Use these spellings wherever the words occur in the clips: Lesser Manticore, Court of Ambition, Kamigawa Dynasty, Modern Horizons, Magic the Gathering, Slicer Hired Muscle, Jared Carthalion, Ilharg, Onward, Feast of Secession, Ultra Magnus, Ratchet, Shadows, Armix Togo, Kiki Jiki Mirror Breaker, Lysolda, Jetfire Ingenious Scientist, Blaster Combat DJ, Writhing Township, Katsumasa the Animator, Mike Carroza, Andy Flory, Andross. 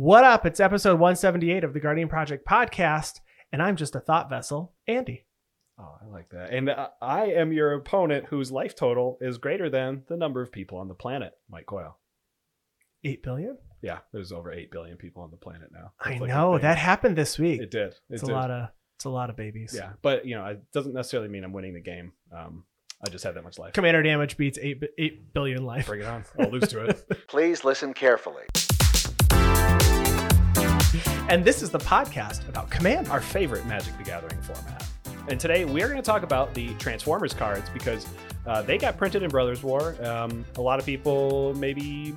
What up? It's episode 178 of the Guardian Project podcast, and I'm just a thought vessel, Andy. Oh, I like that. And I am your opponent whose life total is greater than the number of people on the planet, Mike Coyle. 8 billion? Yeah, there's over 8 billion people on the planet now. That's I know that happened this week. It did. It's a lot of babies. Yeah, but you know, it doesn't necessarily mean I'm winning the game. I just have that much life. Commander Damage beats 8 billion life. Bring it on. I'll lose to it. Please listen carefully. And this is the podcast about Command, our favorite Magic the Gathering format. And today we're going to talk about the Transformers cards because they got printed in Brothers War. A lot of people maybe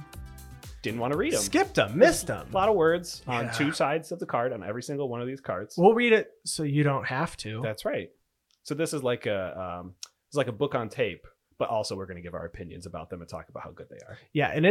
didn't want to read them. Skipped them, missed them. A lot of words on two sides of the card on every single one of these cards. We'll read it so you don't have to. That's right. So this is like a book on tape, but also we're going to give our opinions about them and talk about how good they are. Yeah, and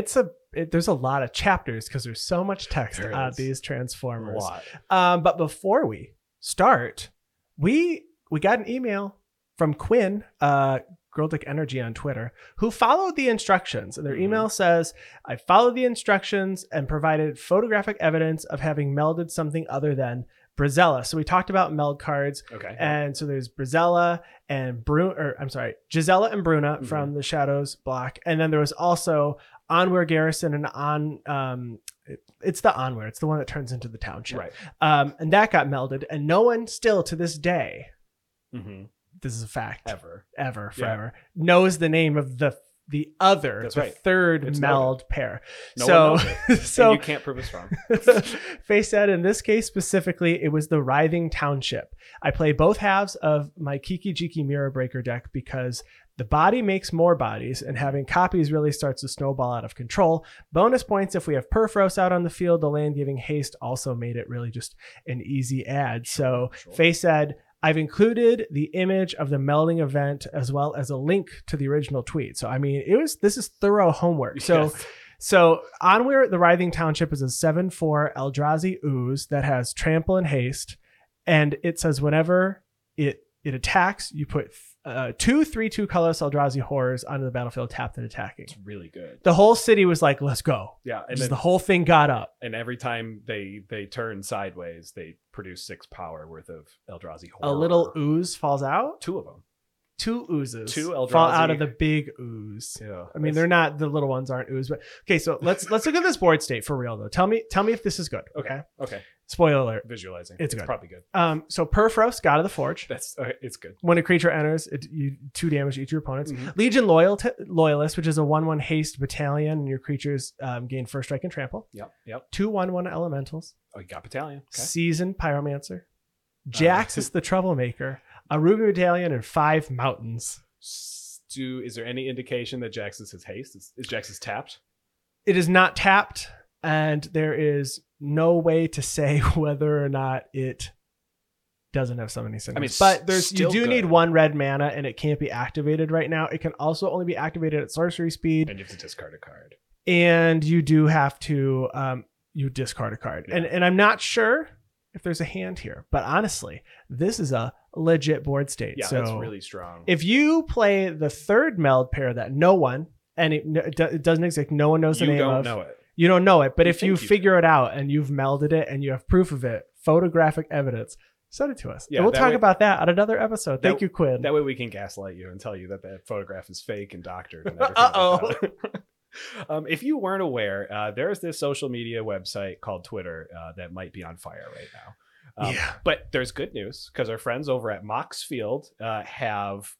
there's a lot of chapters because there's so much text on these Transformers. A lot. But before we start, we got an email from Quinn, Girl Dick Energy on Twitter, who followed the instructions. And their email says, I followed the instructions and provided photographic evidence of having melded something other than Brizella. So we talked about meld cards. Okay. And so there's Brizella and Gisella and Bruna from the Shadows block. And then there was also Onward Garrison and it's the Onward. It's the one that turns into the township. Right. And that got melded. And no one still to this day, this is a fact, ever forever, knows the name of the other, third it's meld pair. So you can't prove us wrong. Faye said, in this case specifically, it was the Writhing Township. I play both halves of my Kiki Jiki Mirror Breaker deck because the body makes more bodies, and having copies really starts to snowball out of control. Bonus points if we have Purphoros out on the field. The land giving haste also made it really just an easy add. So Faye said, I've included the image of the melding event as well as a link to the original tweet. So, I mean, this is thorough homework. So Onward, the Writhing Township is a 7/4 Eldrazi ooze that has trample and haste. And it says whenever it attacks, you put 2/3/2 colorless Eldrazi horrors onto the battlefield tapped and attacking. It's really good. The whole city was like, let's go. Yeah. And then the whole thing got up. And every time they turn sideways, they produce 6 power worth of Eldrazi horror. A little ooze falls out. 2 of them. 2 oozes. 2 Eldrazi fall out of the big ooze. Yeah. I mean, the little ones aren't ooze, but okay, so let's look at this board state for real though. Tell me if this is good. Okay. Okay. Spoiler alert. Visualizing. It's good. Probably good. So Purphoros, God of the Forge. It's good. When a creature enters, you 2 damage to each of your opponents. Legion Loyalist, which is a 1/1 haste battalion, and your creatures gain first strike and trample. Yep. 2/1/1 elementals. Oh, you got battalion. Okay. Seasoned Pyromancer. Jax is the Troublemaker. A Ruby Battalion and 5 mountains. Is there any indication that Jax is his haste? Is Jax tapped? It is not tapped, and there is no way to say whether or not it doesn't have summoning symbols. I mean, but you do need 1 red mana, and it can't be activated right now. It can also only be activated at sorcery speed. And you have to discard a card. And you do have to discard a card. Yeah. And I'm not sure if there's a hand here, but honestly, this is a legit board state. Yeah, so that's really strong. If you play the third meld pair that no one, and it doesn't exist, no one knows the name of. You don't know it. You don't know it, but if you figure it out and you've melded it and you have proof of it, photographic evidence, send it to us. Yeah, and we'll talk about that on another episode. Thank you, Quinn. That way we can gaslight you and tell you that that photograph is fake and doctored. And uh-oh. If you weren't aware, there is this social media website called Twitter that might be on fire right now. But there's good news because our friends over at Moxfield have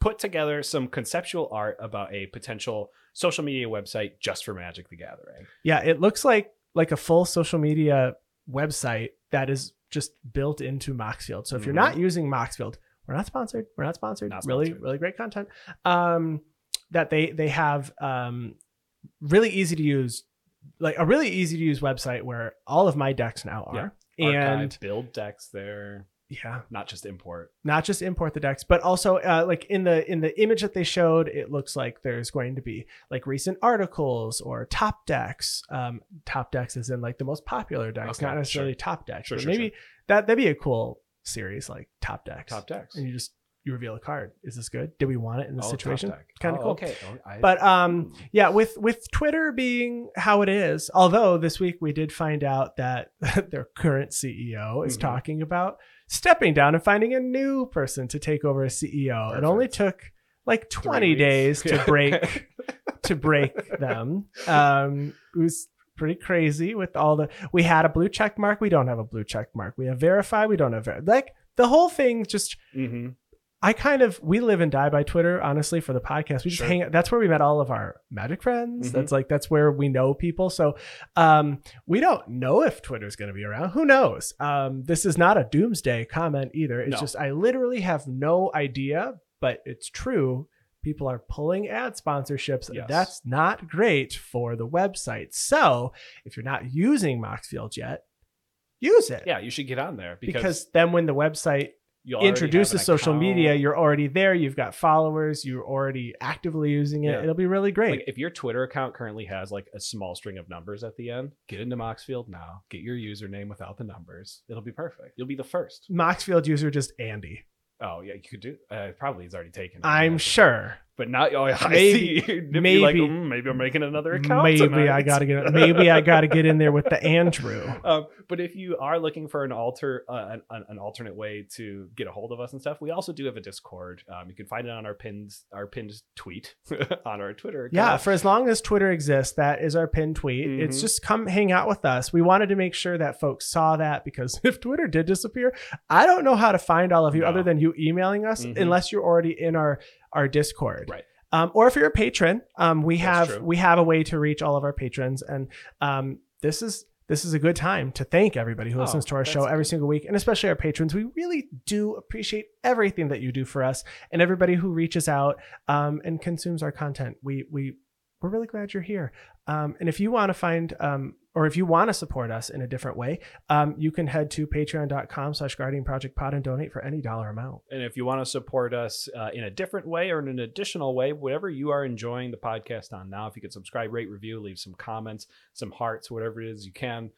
put together some conceptual art about a potential social media website just for Magic the Gathering. Yeah, it looks like a full social media website that is just built into Moxfield. So if you're not using Moxfield, we're not sponsored. Really great content. That they have really easy to use, like a really easy to use website where all of my decks now are. Yeah. And archive, build decks there. Yeah, not just import the decks, but also like in the image that they showed, it looks like there's going to be like recent articles or top decks. Top decks is in like the most popular decks, okay, not necessarily top decks. Maybe that'd be a cool series, like top decks. And you just you reveal a card. Is this good? Did we want it in this situation? Kind of cool. Okay. But yeah, with Twitter being how it is, although this week we did find out that their current CEO is talking about stepping down and finding a new person to take over as CEO. Perfect. It only took like 20 days to break them. It was pretty crazy with all the, we had a blue check mark. We don't have a blue check mark. We have verify. We don't have like the whole thing just... Mm-hmm. I kind of, we live and die by Twitter, honestly, for the podcast. We just hang out. That's where we met all of our magic friends. Mm-hmm. That's where we know people. So we don't know if Twitter's going to be around. Who knows? This is not a doomsday comment either. It's just, I literally have no idea, but it's true. People are pulling ad sponsorships. Yes. That's not great for the website. So if you're not using Moxfield yet, use it. Yeah, you should get on there. Because then when the website introduces social media, you're already there, you've got followers, you're already actively using it. It'll be really great. Like if your Twitter account currently has like a small string of numbers at the end, get into Moxfield now, get your username without the numbers. It'll be perfect. You'll be the first Moxfield user. Just Andy. Oh yeah, you could do probably it's already taken. I'm sure. But not maybe I'm making another account. I gotta get in there with the Andrew. But if you are looking for an alternate way to get a hold of us and stuff, we also do have a Discord. You can find it on our pinned tweet on our Twitter account. Yeah, for as long as Twitter exists, that is our pinned tweet. Mm-hmm. It's just come hang out with us. We wanted to make sure that folks saw that, because if Twitter did disappear, I don't know how to find all of you other than you emailing us, unless you're already in our Discord, right? Or if you're a patron, we have a way to reach all of our patrons, and this is a good time to thank everybody who listens to our show every single week, and especially our patrons. We really do appreciate everything that you do for us, and everybody who reaches out and consumes our content. We're really glad you're here. And if you want to find or if you want to support us in a different way, you can head to patreon.com/guardianprojectpod and donate for any dollar amount. And if you want to support us in a different way or in an additional way, whatever you are enjoying the podcast on now, if you could subscribe, rate, review, leave some comments, some hearts, whatever it is you can,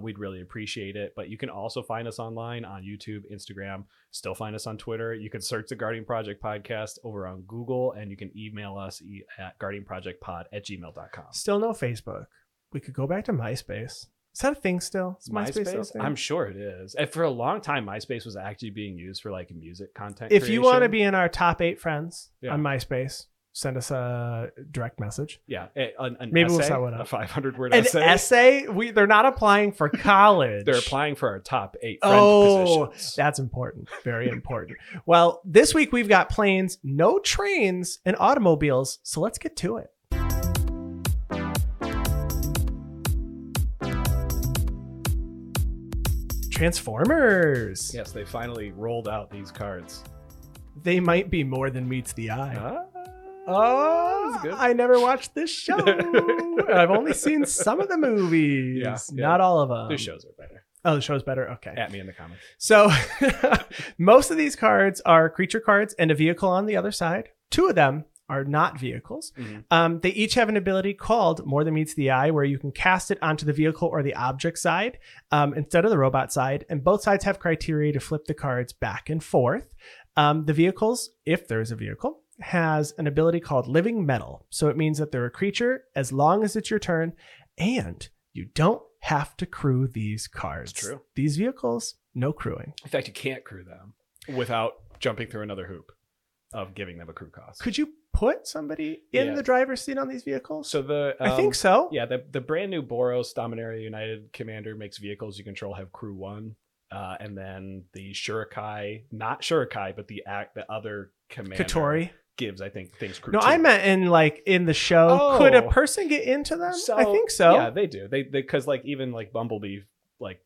we'd really appreciate it. But you can also find us online on YouTube, Instagram, still find us on Twitter. You can search the Guardian Project Podcast over on Google, and you can email us at guardianprojectpod@gmail.com. Still no Facebook. We could go back to MySpace. Is that a thing still? Is MySpace still a thing? I'm sure it is. And for a long time, MySpace was actually being used for like music content creation. If you want to be in our top 8 friends on MySpace, send us a direct message. Yeah. Maybe essay, we'll set one up. A 500-word essay. An essay? They're not applying for college. They're applying for our top 8 friend positions. That's important. Very important. Well, this week we've got planes, no trains, and automobiles. So let's get to it. Transformers. Yes, they finally rolled out these cards. They might be more than meets the eye. Good. I never watched this show. I've only seen some of the movies, not all of them. The shows are better. Oh, the show's better? Okay. At me in the comments. So most of these cards are creature cards and a vehicle on the other side. 2 of them are not vehicles. Mm-hmm. They each have an ability called More Than Meets the Eye, where you can cast it onto the vehicle or the object side instead of the robot side. And both sides have criteria to flip the cards back and forth. The vehicles, if there is a vehicle, has an ability called Living Metal. So it means that they're a creature as long as it's your turn, and you don't have to crew these cards. That's true. These vehicles, no crewing. In fact, you can't crew them without jumping through another hoop of giving them a crew cost. Could you put somebody in the driver's seat on these vehicles? So the I think so. Yeah, the brand new Boros Dominaria United Commander makes vehicles you control have crew 1, and then the Shorikai, not Shorikai, but the other commander Katori gives, I think, things crew 2. I meant in the show. Could a person get into them? So, I think so. Yeah, they do. They because even Bumblebee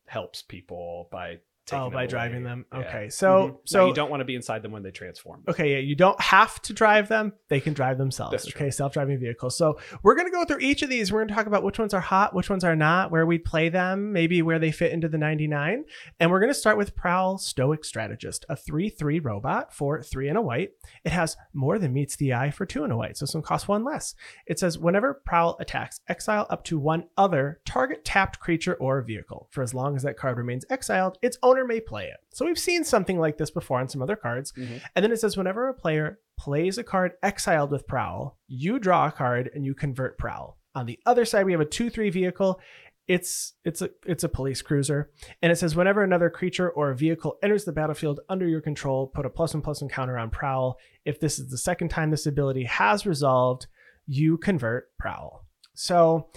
helps people by driving them. Okay. So no, you don't want to be inside them when they transform. Okay. Yeah. You don't have to drive them. They can drive themselves. Okay. Self-driving vehicles. So we're going to go through each of these. We're going to talk about which ones are hot, which ones are not, where we play them, maybe where they fit into the 99. And we're going to start with Prowl Stoic Strategist, a 3/3 robot for 3 and a white. It has More Than Meets the Eye for 2 and a white. So it's going to cost 1 less. It says whenever Prowl attacks, exile up to 1 other target tapped creature or vehicle. For as long as that card remains exiled, its own owner may play it. So we've seen something like this before on some other cards. Mm-hmm. And then it says whenever a player plays a card exiled with Prowl, you draw a card and you convert Prowl. On the other side, we have a 2/3 vehicle. It's a police cruiser. And it says whenever another creature or a vehicle enters the battlefield under your control, put a +1/+1 counter on Prowl. If this is the second time this ability has resolved, you convert Prowl. So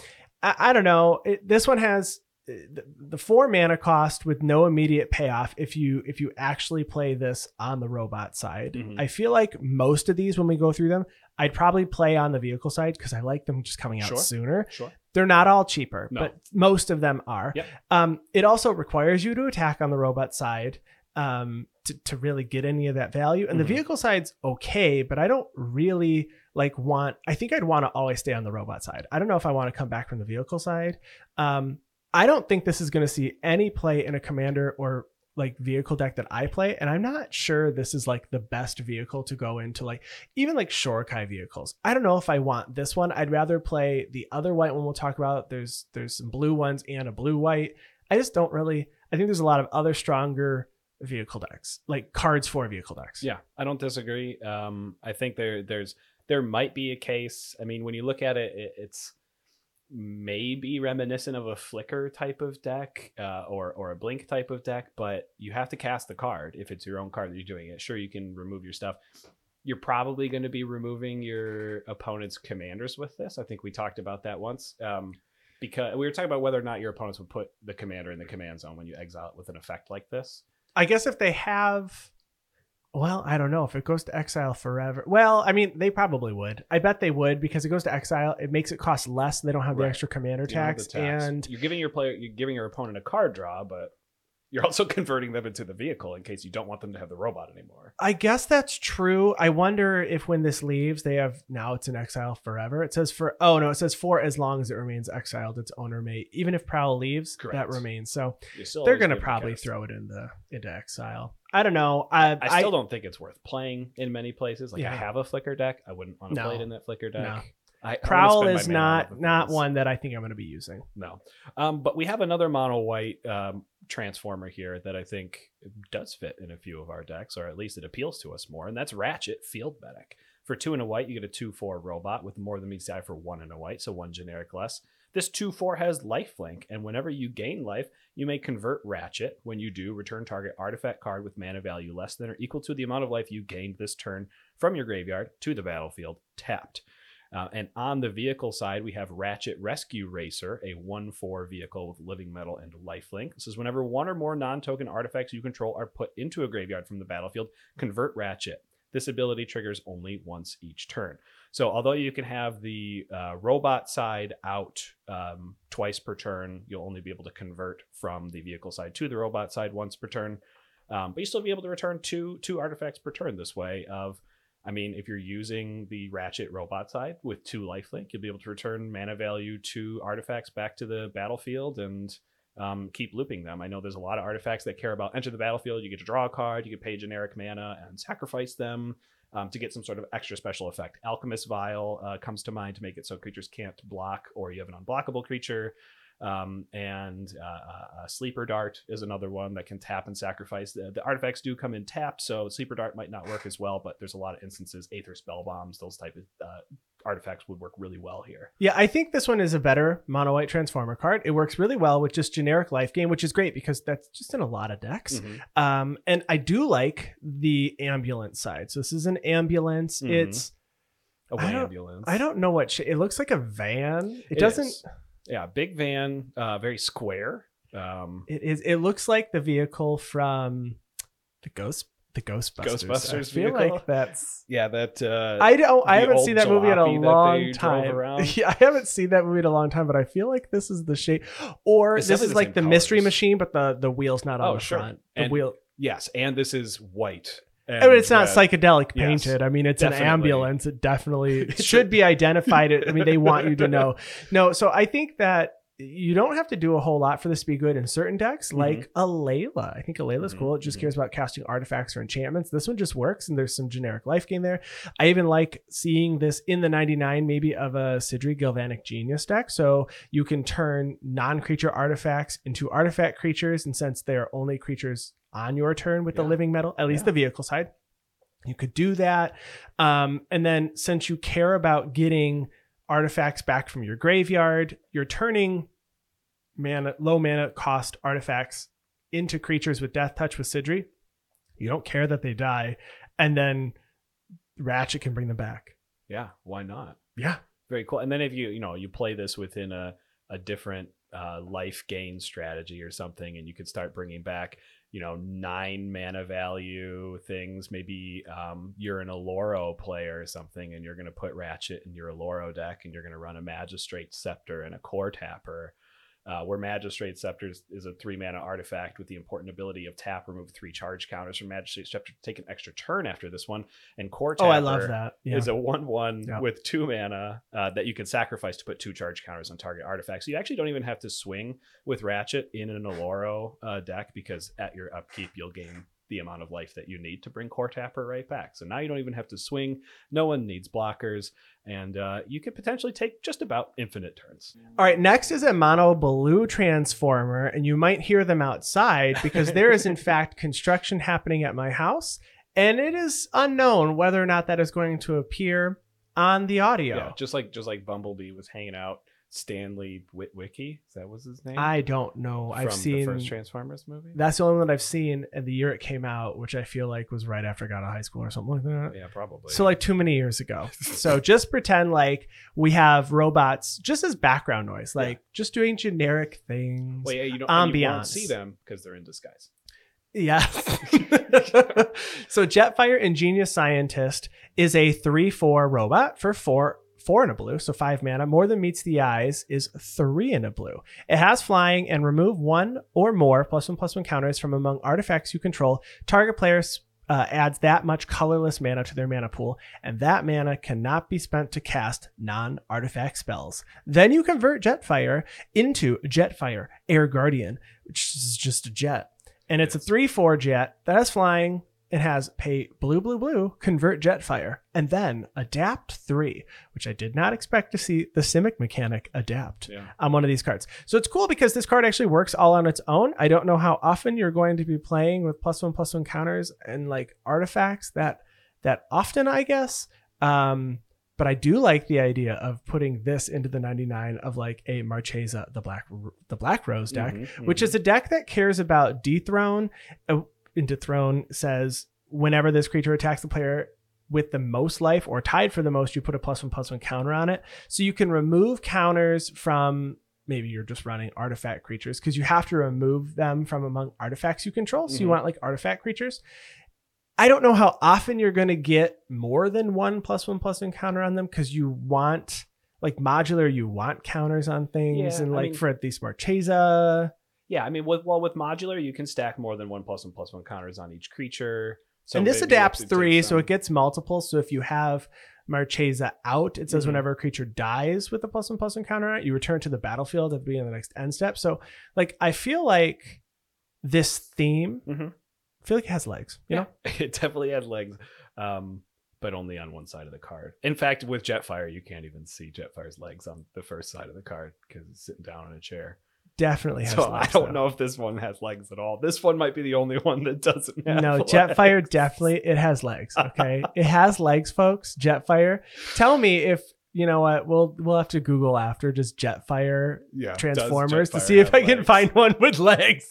I don't know. This one has the 4 mana cost with no immediate payoff if you actually play this on the robot side. Mm-hmm. I feel like most of these, when we go through them, I'd probably play on the vehicle side because I like them just coming out sooner. Sure. They're not all cheaper, but most of them are. Yep. It also requires you to attack on the robot side to really get any of that value. And the vehicle side's okay, but I don't really I think I'd want to always stay on the robot side. I don't know if I want to come back from the vehicle side. I don't think this is going to see any play in a commander or vehicle deck that I play. And I'm not sure this is the best vehicle to go into, even Shorikai vehicles. I don't know if I want this one. I'd rather play the other white one we'll talk about. There's some blue ones and a blue white. I just don't really, I think there's a lot of other stronger vehicle decks, cards for vehicle decks. Yeah, I don't disagree. I think there might be a case. I mean, when you look at it, it's maybe reminiscent of a flicker type of deck or a blink type of deck, but you have to cast the card if it's your own card that you're doing it. Sure, you can remove your stuff. You're probably going to be removing your opponent's commanders with this. I think we talked about that once because we were talking about whether or not your opponents would put the commander in the command zone when you exile it with an effect like this. I guess if they have... Well, I don't know if it goes to exile forever. Well, I mean, they probably would. I bet they would because it goes to exile. It makes it cost less. They don't have the extra commander tax, and you're giving your opponent a card draw, but you're also converting them into the vehicle in case you don't want them to have the robot anymore. I guess that's true. I wonder if when this leaves, they have now it's in exile forever. It says for as long as it remains exiled, its owner may, even if Prowl leaves, that remains. So they're going to probably throw it into exile. I don't know. I still don't think it's worth playing in many places. I have a flicker deck. I wouldn't want to play it in that flicker deck. No. Prowl is not one that I think I'm going to be using. No. But we have another mono white transformer here that I think does fit in a few of our decks, or at least it appeals to us more. And that's Ratchet Field Medic. For 2 and a white, you get a 2/4 robot with more than meets the eye for 1 and a white. So 1 generic less. This 2/4 has lifelink, and whenever you gain life, you may convert Ratchet. When you do, return target artifact card with mana value less than or equal to the amount of life you gained this turn from your graveyard to the battlefield tapped. And on the vehicle side, we have Ratchet Rescue Racer, a 1/4 vehicle with living metal and lifelink. This is whenever one or more non-token artifacts you control are put into a graveyard from the battlefield, convert Ratchet. This ability triggers only once each turn. So although you can have the robot side out twice per turn, you'll only be able to convert from the vehicle side to the robot side once per turn. But you still be able to return two artifacts per turn this way. If you're using the Ratchet robot side with 2 lifelink, you'll be able to return mana value 2 artifacts back to the battlefield and keep looping them. I know there's a lot of artifacts that care about enter the battlefield. You get to draw a card, you can pay generic mana and sacrifice them to get some sort of extra special effect. Alchemist Vial comes to mind to make it so creatures can't block, or you have an unblockable creature. And Sleeper Dart is another one that can tap and sacrifice. The artifacts do come in tapped, so Sleeper Dart might not work as well, but there's a lot of instances. Aether Spell Bombs, those type of artifacts would work really well here. Yeah, I think this one is a better mono white transformer card. It works really well with just generic life gain, which is great because that's just in a lot of decks. Mm-hmm. And I do like the ambulance side. So this is an ambulance. Mm-hmm. It's an ambulance. I don't know what it looks like. A van. It doesn't. Is. Yeah, big van, very square. It is. It looks like the vehicle from the Ghostbusters. I feel vehicle. Like that's that. I haven't seen that movie in a long time. Yeah, I haven't seen that movie in a long time, but I feel like this is the shape. Or it's this is like the colors. Mystery Machine, but the wheel's not on the front. The wheel. Yes, and this is white. I mean, it's not psychedelic painted. Yes, I mean, it's an ambulance. It definitely should be identified. I mean, they want you to know. No, so I think that you don't have to do a whole lot for this to be good in certain decks, like Alayla. I think Alayla's cool. It just cares about casting artifacts or enchantments. This one just works, and there's some generic life gain there. I even like seeing this in the 99 maybe of a Sidri Galvanic Genius deck. So you can turn non-creature artifacts into artifact creatures, and since they're only creatures on your turn with the living metal, at least the vehicle side, you could do that. And then since you care about getting artifacts back from your graveyard, you're turning mana, low mana cost artifacts into creatures with death touch with Sidri. You don't care that they die, and then Ratchet can bring them back. Yeah, why not? Yeah, very cool. And then if you you play this within a different life gain strategy or something, and you could start bringing back 9 mana value things. Maybe you're an Aloro player or something, and you're going to put Ratchet in your Aloro deck, and you're going to run a Magistrate Scepter and a Core Tapper, where Magistrate Scepter is a 3 mana artifact with the important ability of tap, remove 3 charge counters from Magistrate Scepter to take an extra turn after this one. And Core Tapper is a 1/1 with 2 mana that you can sacrifice to put 2 charge counters on target artifacts. So you actually don't even have to swing with Ratchet in an Aloro deck, because at your upkeep, you'll gain the amount of life that you need to bring Core Tapper right back. So now you don't even have to swing. No one needs blockers, and you could potentially take just about infinite turns. All right, next is a mono blue transformer, and you might hear them outside because there is in fact construction happening at my house, and it is unknown whether or not that is going to appear on the audio. Yeah, just like Bumblebee was hanging out. Stanley Witwicky, is that was his name? I don't know. I've seen the first Transformers movie. That's the only one that I've seen, and the year it came out, which I feel like was right after I got out of high school or something like that. Yeah, probably. So like too many years ago. So just pretend like we have robots just as background noise, like just doing generic things. Well, yeah, you won't see them because they're in disguise. Yeah. So Jetfire Ingenious Scientist is a 3/4 robot for 4 in a blue, so 5 mana. More than meets the eyes is 3 in a blue. It has flying and remove 1 or more +1/+1 counters from among artifacts you control. Target player adds that much colorless mana to their mana pool, and that mana cannot be spent to cast non-artifact spells. Then you convert Jetfire into Jetfire Air Guardian, which is just a jet. And it's a 3/4 jet that has flying. It has pay blue, convert Jetfire, and then adapt 3, which I did not expect to see the Simic mechanic adapt on one of these cards. So it's cool because this card actually works all on its own. I don't know how often you're going to be playing with +1/+1 counters and like artifacts that often, I guess. But I do like the idea of putting this into the 99 of like a Marchesa, the Black Rose deck, which is a deck that cares about dethrone. Into Throne says whenever this creature attacks the player with the most life or tied for the most, you put a +1/+1 counter on it. So you can remove counters from, maybe you're just running artifact creatures because you have to remove them from among artifacts you control. So you want like artifact creatures. I don't know how often you're going to get more than one +1/+1 counter on them, because you want like modular, you want counters on things and for at least Marchesa. Yeah, I mean, with modular, you can stack more than one +1/+1 counters on each creature. So and this adapts 3, so it gets multiple. So if you have Marchesa out, it says whenever a creature dies with a +1/+1 counter on it, you return to the battlefield at the beginning of the next end step. So, like, I feel like this theme, I feel like it has legs. You know, it definitely had legs, but only on one side of the card. In fact, with Jetfire, you can't even see Jetfire's legs on the first side of the card because it's sitting down in a chair. Definitely has so legs, I don't know if this one has legs at all. This one might be the only one that doesn't have legs. Jetfire definitely, it has legs, okay? It has legs, folks. Jetfire. Tell me if, you know what, we'll have to Google after just Jetfire Transformers to see if I can find one with legs.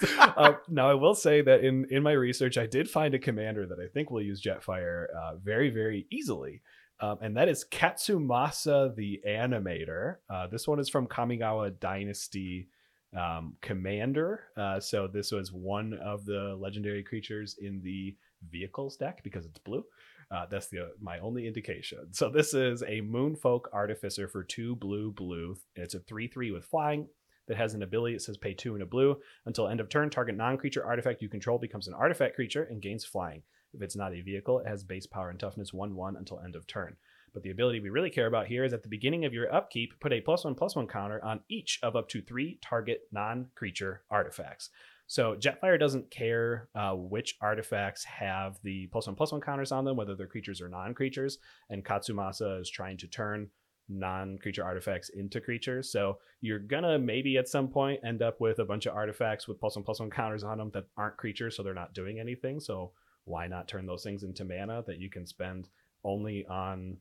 Now, I will say that in my research, I did find a commander that I think will use Jetfire very, very easily. And that is Katsumasa the Animator. This one is from Kamigawa Dynasty Commander. So this was one of the legendary creatures in the vehicles deck because it's blue. That's my only indication. So this is a Moonfolk Artificer for 2 blue. It's a 3/3 with flying that has an ability. It says pay 2 and a blue. Until end of turn, target non-creature artifact you control becomes an artifact creature and gains flying. If it's not a vehicle, it has base power and toughness 1/1 until end of turn. But the ability we really care about here is at the beginning of your upkeep, put a +1/+1 counter on each of up to 3 target non-creature artifacts. So Jetfire doesn't care which artifacts have the +1/+1 counters on them, whether they're creatures or non-creatures. And Katsumasa is trying to turn non-creature artifacts into creatures. So you're gonna maybe at some point end up with a bunch of artifacts with +1/+1 counters on them that aren't creatures, so they're not doing anything. So why not turn those things into mana that you can spend only on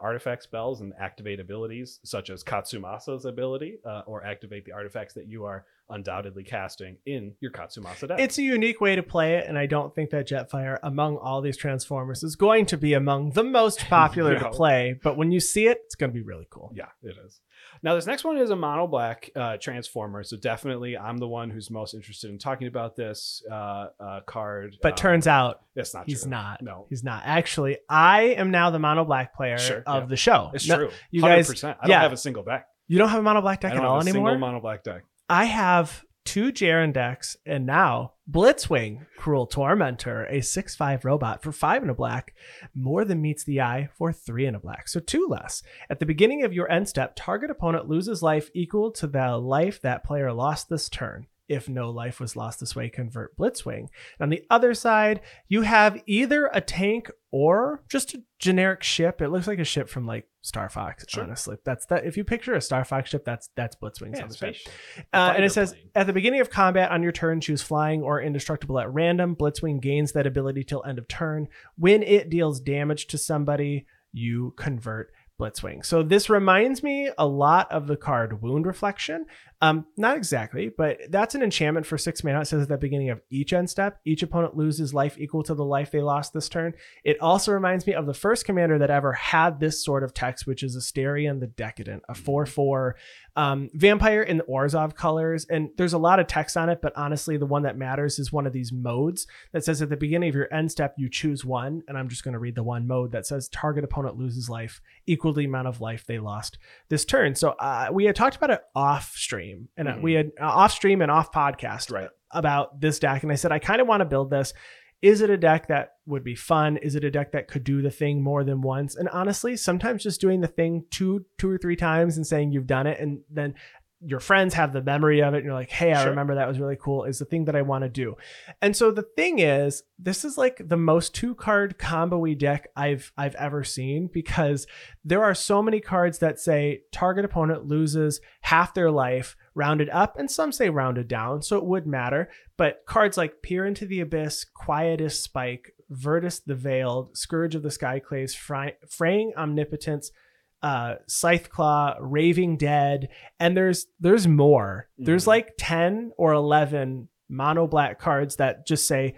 artifact spells and activate abilities such as Katsumasa's ability, or activate the artifacts that you are undoubtedly casting in your Katsumasa deck. It's a unique way to play it, and I don't think that Jetfire, among all these Transformers, is going to be among the most popular to play, but when you see it, it's going to be really cool. Yeah, it is. Now, this next one is a mono black Transformer, so definitely I'm the one who's most interested in talking about this card. But turns out that's not true. Not. No, he's not. Actually, I am now the mono black player of the show. It's true. You 100%. Guys, I don't have a single deck. You don't have a mono black deck at all anymore? I don't have a single mono black deck. I have 2 Jaren decks and now Blitzwing Cruel Tormentor, a 6/5 robot for 5 and a black, more than meets the eye for 3 and a black, so 2 less. At the beginning of your end step, target opponent loses life equal to the life that player lost this turn. If no life was lost this way, convert Blitzwing. And on the other side, you have either a tank or just a generic ship. It looks like a ship from like Star Fox, honestly. That's that. If you picture a Star Fox ship, that's Blitzwing's on the ship. And it says, at the beginning of combat on your turn, choose flying or indestructible at random. Blitzwing gains that ability till end of turn. When it deals damage to somebody, you convert Blitzwing. So this reminds me a lot of the card Wound Reflection. Not exactly, but that's an enchantment for 6 mana. It says at the beginning of each end step, each opponent loses life equal to the life they lost this turn. It also reminds me of the first commander that ever had this sort of text, which is Asterion the Decadent, a 4/4 vampire in the Orzhov colors. And there's a lot of text on it, but honestly, the one that matters is one of these modes that says at the beginning of your end step, you choose one. And I'm just going to read the one mode that says target opponent loses life equal the amount of life they lost this turn. So we had talked about it off stream, and we had off stream and off podcast about this deck. And I said, I kind of want to build this. Is it a deck that would be fun? Is it a deck that could do the thing more than once? And honestly, sometimes just doing the thing two or three times and saying you've done it, and then your friends have the memory of it and you're like, hey, I remember that was really cool, is the thing that I want to do. And so the thing is, this is like the most 2-card combo-y deck I've ever seen, because there are so many cards that say target opponent loses half their life rounded up, and some say rounded down, so it would matter. But cards like Peer into the Abyss, Quietus Spike, Virtus the Veiled, Scourge of the Skyclaves, Fraying Omnipotence, Scytheclaw, Raving Dead, and there's more. There's like 10 or 11 mono black cards that just say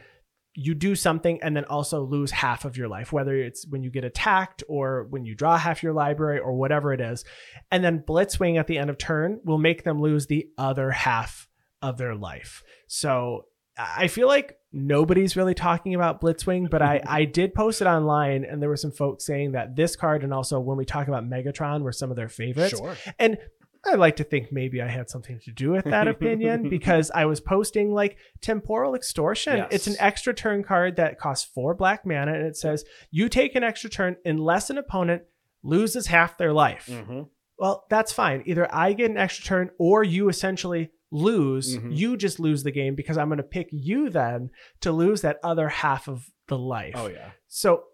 you do something and then also lose half of your life, whether it's when you get attacked or when you draw half your library or whatever it is. And then Blitzwing at the end of turn will make them lose the other half of their life. So I feel like nobody's really talking about Blitzwing, but I did post it online, and there were some folks saying that this card and also when we talk about Megatron were some of their favorites. And I like to think maybe I had something to do with that opinion, because I was posting like Temporal Extortion. It's an extra turn card that costs 4 black mana, and it says you take an extra turn unless an opponent loses half their life. Well, that's fine. Either I get an extra turn or you essentially lose. You just lose the game, because I'm going to pick you then to lose that other half of the life. So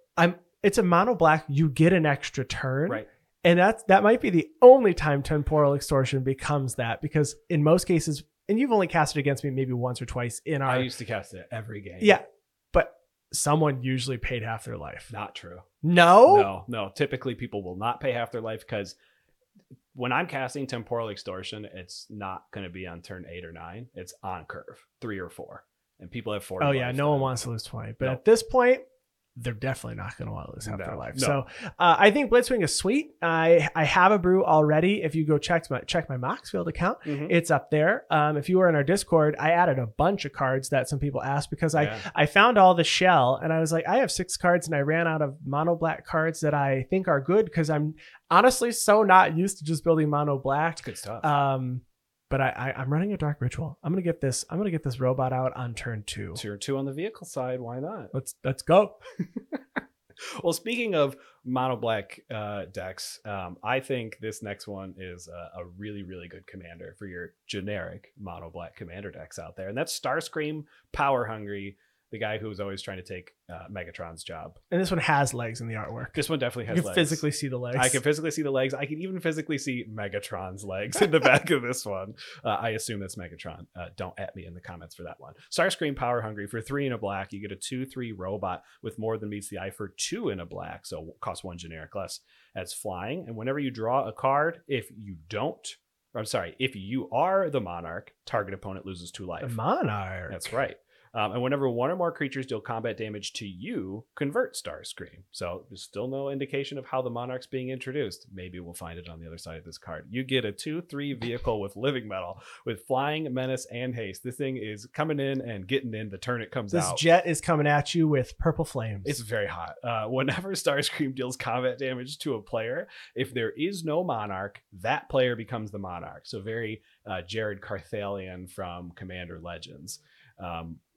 it's a mono black. You get an extra turn, and that might be the only time Temporal Extortion becomes that, because in most cases, and you've only cast it against me maybe once or twice in our. I used to cast it every game. But someone usually paid half their life. Not true. No. Typically, people will not pay half their life, because when I'm casting Temporal Extortion, it's not going to be on turn 8 or 9. It's on curve 3 or 4, and people have 4. No one wants to lose 20, but at this point, they're definitely not going to want to lose half their life. So I think Blitzwing is sweet. I have a brew already. If you go check my Moxfield account, it's up there. If you were in our Discord, I added a bunch of cards that some people asked, because I found all the shell and I was like, I have 6 cards and I ran out of mono black cards that I think are good, because I'm honestly so not used to just building mono black. That's good stuff. But I'm running a Dark Ritual. I'm gonna get this robot out on turn 2. Turn 2 on the vehicle side. Why not? Let's go. Well, speaking of mono black decks, I think this next one is a really, really good commander for your generic mono black commander decks out there. And that's Starscream Power Hungry, the guy who was always trying to take Megatron's job. And this one has legs in the artwork. This one definitely has legs. You can physically see the legs. I can physically see the legs. I can even physically see Megatron's legs in the back of this one. I assume that's Megatron. Don't at me in the comments for that one. Starscream Power Hungry for 3 and a black. You get a 2/3 robot with more than meets the eye for 2 and a black. So cost 1 generic less as flying. And whenever you draw a card, if you are the Monarch, target opponent loses 2 life. The Monarch. That's right. And whenever one or more creatures deal combat damage to you, convert Starscream. So there's still no indication of how the Monarch's being introduced. Maybe we'll find it on the other side of this card. You get a 2/3 vehicle with living metal, with flying, menace, and haste. This thing is coming in and getting in the turn it comes out. This jet is coming at you with purple flames. It's very hot. Whenever Starscream deals combat damage to a player, if there is no Monarch, that player becomes the Monarch. So very Jared Carthalion from Commander Legends.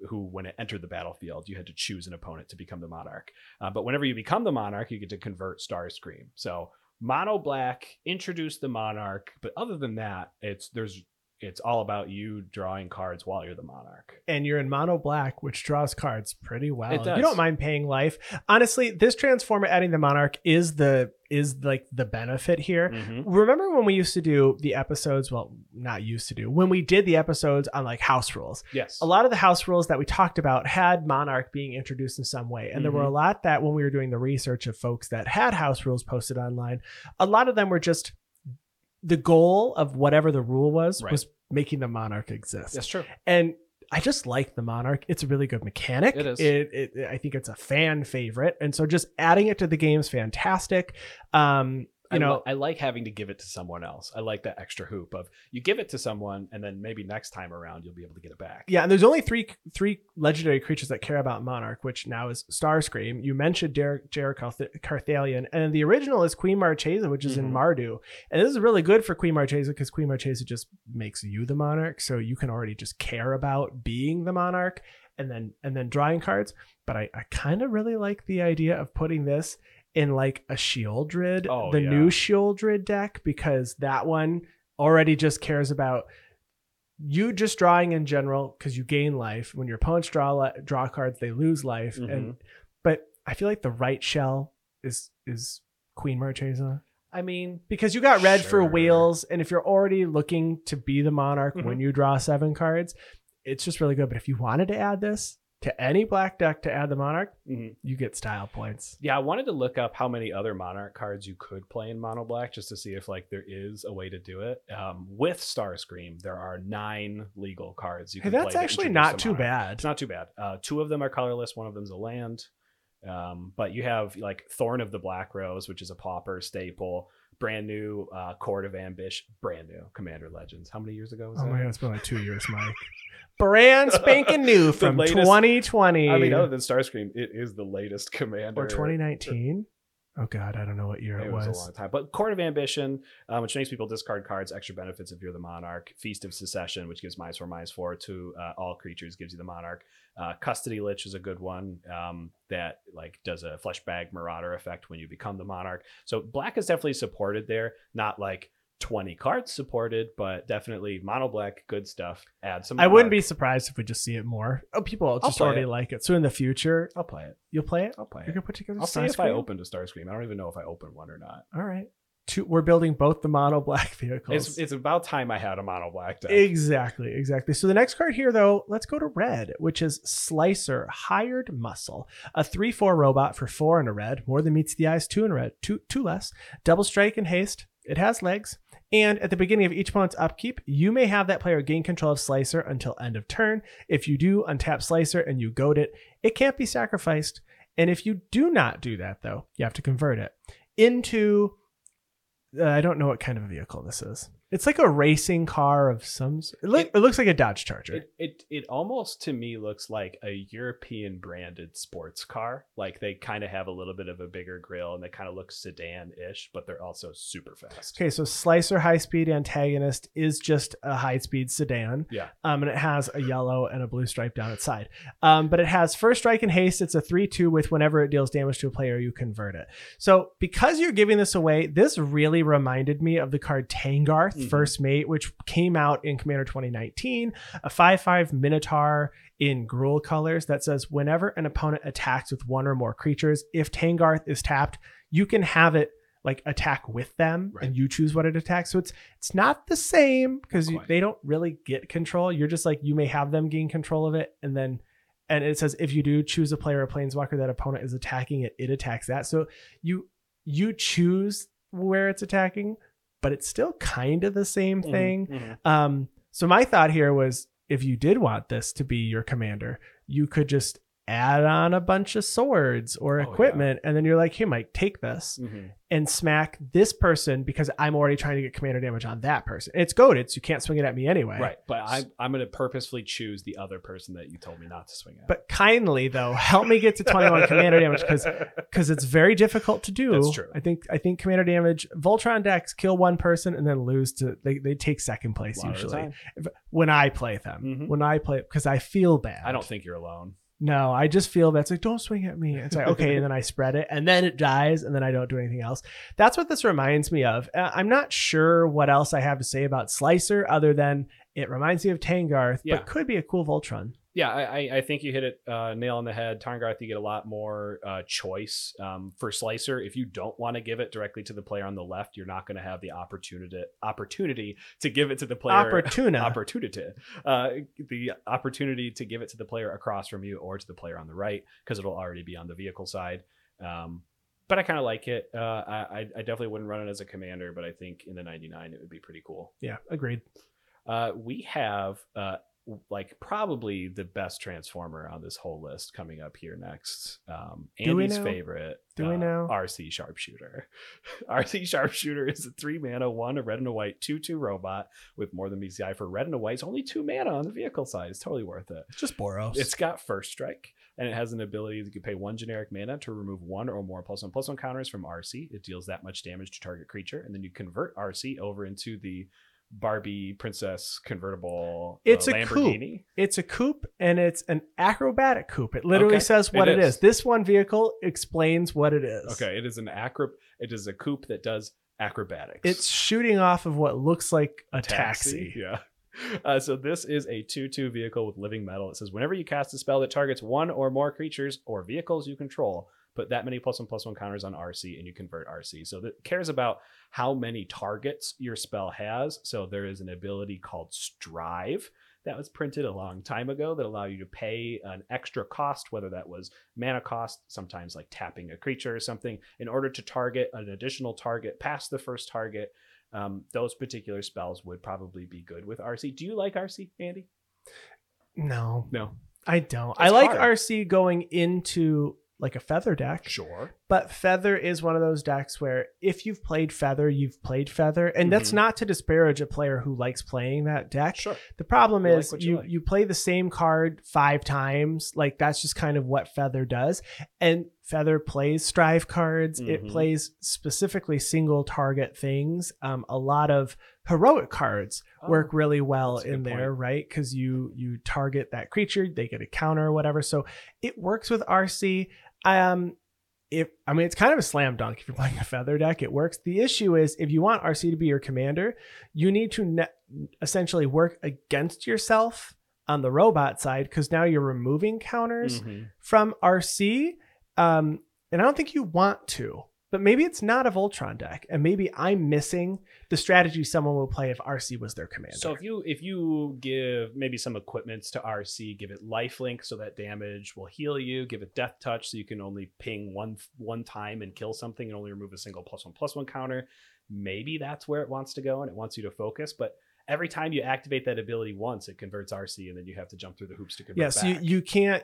Who, when it entered the battlefield, you had to choose an opponent to become the Monarch. But whenever you become the Monarch, you get to convert Starscream. So mono black, introduce the Monarch. But other than that, it's all about you drawing cards while you're the Monarch. And you're in mono black, which draws cards pretty well. It does. You don't mind paying life. Honestly, this Transformer adding the Monarch is like the benefit here. Mm-hmm. Remember when we used to do the episodes, when we did the episodes on like house rules. Yes. A lot of the house rules that we talked about had Monarch being introduced in some way. And there were a lot that when we were doing the research of folks that had house rules posted online, a lot of them were just the goal of whatever the rule was, right, was making the Monarch exist. That's true. And I just like the Monarch. It's a really good mechanic. It is. I think it's a fan favorite. And so just adding it to the game is fantastic. I like having to give it to someone else. I like that extra hoop of you give it to someone and then maybe next time around you'll be able to get it back. Yeah, and there's only three legendary creatures that care about Monarch, which now is Starscream. You mentioned Jared Carthalion, and the original is Queen Marchesa, which is in Mardu. And this is really good for Queen Marchesa because Queen Marchesa just makes you the Monarch, so you can already just care about being the Monarch and then drawing cards. But I kind of really like the idea of putting this in like a Shieldrid, new Shieldrid deck, because that one already just cares about you just drawing in general because you gain life. When your opponents draw cards, they lose life. But I feel like the right shell is Queen Marchesa. I mean, because you got red for whales, and if you're already looking to be the Monarch when you draw 7 cards, it's just really good. But if you wanted to add this to any black deck to add the Monarch, you get style points. Yeah, I wanted to look up how many other Monarch cards you could play in mono black just to see if like there is a way to do it. With Starscream, there are 9 legal cards you can play. That's actually not too bad. It's not too bad. 2 of them are colorless. 1 of them's a land. But you have like Thorn of the Black Rose, which is a pauper staple. Brand new Court of Ambition, brand new Commander Legends. How many years ago was that? Oh my God, it's been like 2 years, Mike. Brand spanking new from latest, 2020. I mean, other than Starscream, it is the latest Commander. Or 2019? Oh God, I don't know what year it was. It was a long time. But Court of Ambition, which makes people discard cards, extra benefits if you're the Monarch. Feast of Secession, which gives -4/-4 to all creatures, gives you the Monarch. Custody Lich is a good one that like does a flesh bag marauder effect when you become the Monarch. So black is definitely supported there. Not like 20 cards supported, but definitely mono black good stuff. Add some Monarch. I wouldn't be surprised if we just see it more. Oh, people just already like it, so in the future I'll play it. You'll play it? I'll play it. You're gonna put together I'll see if I opened a Starscream. I don't even know if I opened one or not. All right, 2, we're building both the mono black vehicles. It's about time I had a mono black deck. Exactly. So the next card here, though, let's go to red, which is Slicer Hired Muscle, a 3/4 robot for 4 and a red, more than meets the eyes, 2 and a red, two less, double strike and haste. It has legs. And at the beginning of each opponent's upkeep, you may have that player gain control of Slicer until end of turn. If you do, untap Slicer and you goad it. It can't be sacrificed. And if you do not do that, though, you have to convert it into... I don't know what kind of a vehicle this is. It's like a racing car of some sort. It looks like a Dodge Charger. It almost to me looks like a European branded sports car. Like they kind of have a little bit of a bigger grille and they kind of look sedan-ish, but they're also super fast. Okay, so Slicer High Speed Antagonist is just a high speed sedan. Yeah. And it has a yellow and a blue stripe down its side. But it has first strike and haste. It's a 3/2 with whenever it deals damage to a player, you convert it. So because you're giving this away, this really reminded me of the card Tangarth. Mm-hmm. First Mate, which came out in Commander 2019, a 5/5 Minotaur in gruel colors that says whenever an opponent attacks with one or more creatures, if Tangarth is tapped, you can have it like attack with them, right, and you choose what it attacks. So it's not the same because they don't really get control. You're just like, you may have them gain control of it, and it says if you do choose a player or planeswalker that opponent is attacking, it attacks that. So you choose where it's attacking, but it's still kind of the same thing. Mm-hmm. So my thought here was, if you did want this to be your commander, you could just add on a bunch of swords or equipment. Yeah. And then you're like, hey, Mike, take this, mm-hmm, and smack this person because I'm already trying to get commander damage on that person. It's goaded, so you can't swing it at me anyway. Right. But I'm going to purposefully choose the other person that you told me not to swing at. But kindly, though, help me get to 21 commander damage because it's very difficult to do. That's true. I think commander damage, Voltron decks kill one person and then lose to, they take second place usually when I play them. Mm-hmm. When I play, because I feel bad. I don't think you're alone. No, I just feel that's like, don't swing at me. It's like, okay, and then I spread it and then it dies and then I don't do anything else. That's what this reminds me of. I'm not sure what else I have to say about Slicer other than it reminds me of Tangarth, but could be a cool Voltron. Yeah, I think you hit it nail on the head. Tangarth, you get a lot more choice. For Slicer, if you don't want to give it directly to the player on the left, you're not going to have the opportunity to give it to the player. The opportunity to give it to the player across from you or to the player on the right, because it'll already be on the vehicle side. But I kind of like it. I definitely wouldn't run it as a commander, but I think in the 99, it would be pretty cool. Yeah, agreed. We have... probably the best Transformer on this whole list coming up here next. Andy's favorite. Do we know? Arcee Sharpshooter. Arcee Sharpshooter is a 3 mana, 1, a red and a white, 2/2 robot with more than meets the eye for red and a white. It's only 2 mana on the vehicle side. It's totally worth it. Just Boros. It's got first strike and it has an ability that you can pay 1 generic mana to remove 1 or more +1/+1 counters from Arcee. It deals that much damage to target creature. And then you convert Arcee over into the Barbie princess convertible. It's a Lamborghini. It's a coupe, and it's an acrobatic coupe. It literally says what it is. This one vehicle explains what it is. Okay, it is an It is a coupe that does acrobatics. It's shooting off of what looks like a taxi. Yeah. So this is a 2/2 vehicle with living metal. It says whenever you cast a spell that targets one or more creatures or vehicles you control, put that many +1/+1 counters on Arcee and you convert Arcee. So that cares about how many targets your spell has. So there is an ability called Strive that was printed a long time ago that allow you to pay an extra cost, whether that was mana cost, sometimes like tapping a creature or something, in order to target an additional target past the first target. Those particular spells would probably be good with Arcee. Do you like Arcee, Andy? No, I don't. It's like Arcee going into... like a Feather deck. Sure. But Feather is one of those decks where if you've played Feather, you've played Feather. And that's not to disparage a player who likes playing that deck. Sure. The problem is you play the same card 5 times. Like that's just kind of what Feather does. And Feather plays Strive cards. It plays specifically single target things. A lot of heroic cards work really well in there, right? Because you target that creature, they get a counter or whatever. So it works with Arcee. It's kind of a slam dunk if you're playing a Feather deck. It works. The issue is if you want Arcee to be your commander, you need to essentially work against yourself on the robot side because now you're removing counters from Arcee. And I don't think you want to. But maybe it's not a Voltron deck, and maybe I'm missing the strategy someone will play if Arcee was their commander. So if you give maybe some equipments to Arcee, give it lifelink so that damage will heal you, give it death touch so you can only ping one time and kill something and only remove a single +1/+1 counter, maybe that's where it wants to go and it wants you to focus. But every time you activate that ability once, it converts Arcee, and then you have to jump through the hoops to convert back. Yeah, so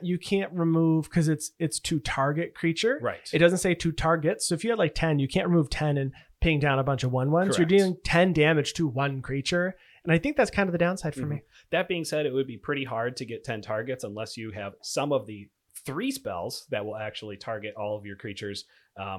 you can't remove because it's to target creature. Right. It doesn't say to target. So if you had like 10, you can't remove 10 and ping down a bunch of 1/1s. You're dealing 10 damage to one creature. And I think that's kind of the downside for me. That being said, it would be pretty hard to get 10 targets unless you have some of the three spells that will actually target all of your creatures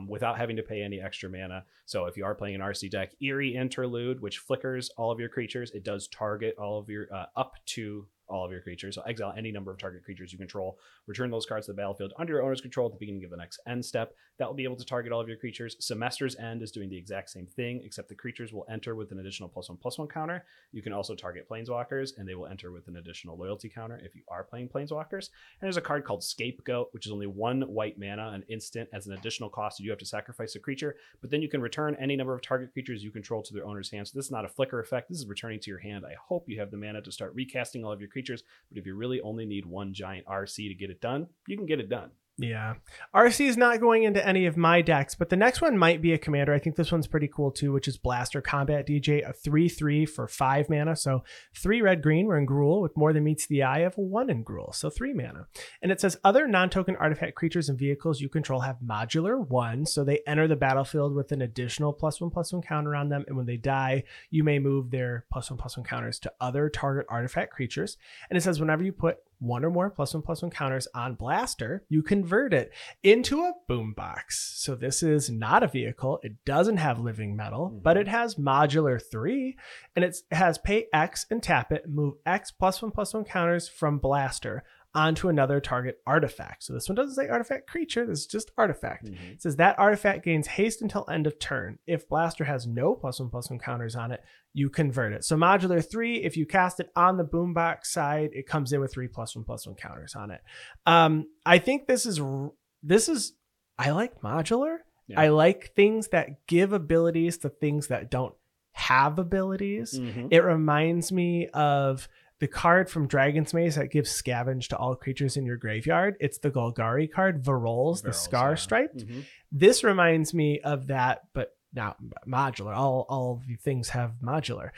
without having to pay any extra mana. So if you are playing an Arcee deck, Eerie Interlude, which flickers all of your creatures, it does target all of your up to all of your creatures. So exile any number of target creatures you control. Return those cards to the battlefield under your owner's control at the beginning of the next end step. That will be able to target all of your creatures. Semester's End is doing the exact same thing, except the creatures will enter with an additional +1/+1 counter. You can also target planeswalkers, and they will enter with an additional loyalty counter if you are playing planeswalkers. And there's a card called Scapegoat, which is only 1 white mana, an instant. As an additional cost, you do have to sacrifice a creature, but then you can return any number of target creatures you control to their owner's hand. So this is not a flicker effect. This is returning to your hand. I hope you have the mana to start recasting all of your creatures, but if you really only need one giant Arcee to get it done, you can get it done. Yeah, Arcee is not going into any of my decks, but the next one might be a commander. I think this one's pretty cool too, which is Blaster Combat DJ, a 3/3 for 5 mana. So 3 red green. We're in Gruul with more than meets the eye of 1 in Gruul, so 3 mana. And it says other non-token artifact creatures and vehicles you control have modular 1, so they enter the battlefield with an additional +1/+1 counter on them. And when they die, you may move their +1/+1 counters to other target artifact creatures. And it says whenever you put 1 or more +1/+1 counters on Blaster, you convert it into a boombox. So this is not a vehicle. It doesn't have living metal, but it has modular 3, and it has pay X and tap it, move X +1/+1 counters from Blaster onto another target artifact. So this one doesn't say artifact creature, this is just artifact. It says that artifact gains haste until end of turn. If Blaster has no +1/+1 counters on it, you convert it. So modular 3, if you cast it on the boombox side, it comes in with 3 +1/+1 counters on it. I think this is, I like modular. Yeah. I like things that give abilities to things that don't have abilities. It reminds me of the card from Dragon's Maze that gives scavenge to all creatures in your graveyard. It's the Golgari card, Verrol's, the Scar-Striped. This reminds me of that, but not modular. All the things have modular.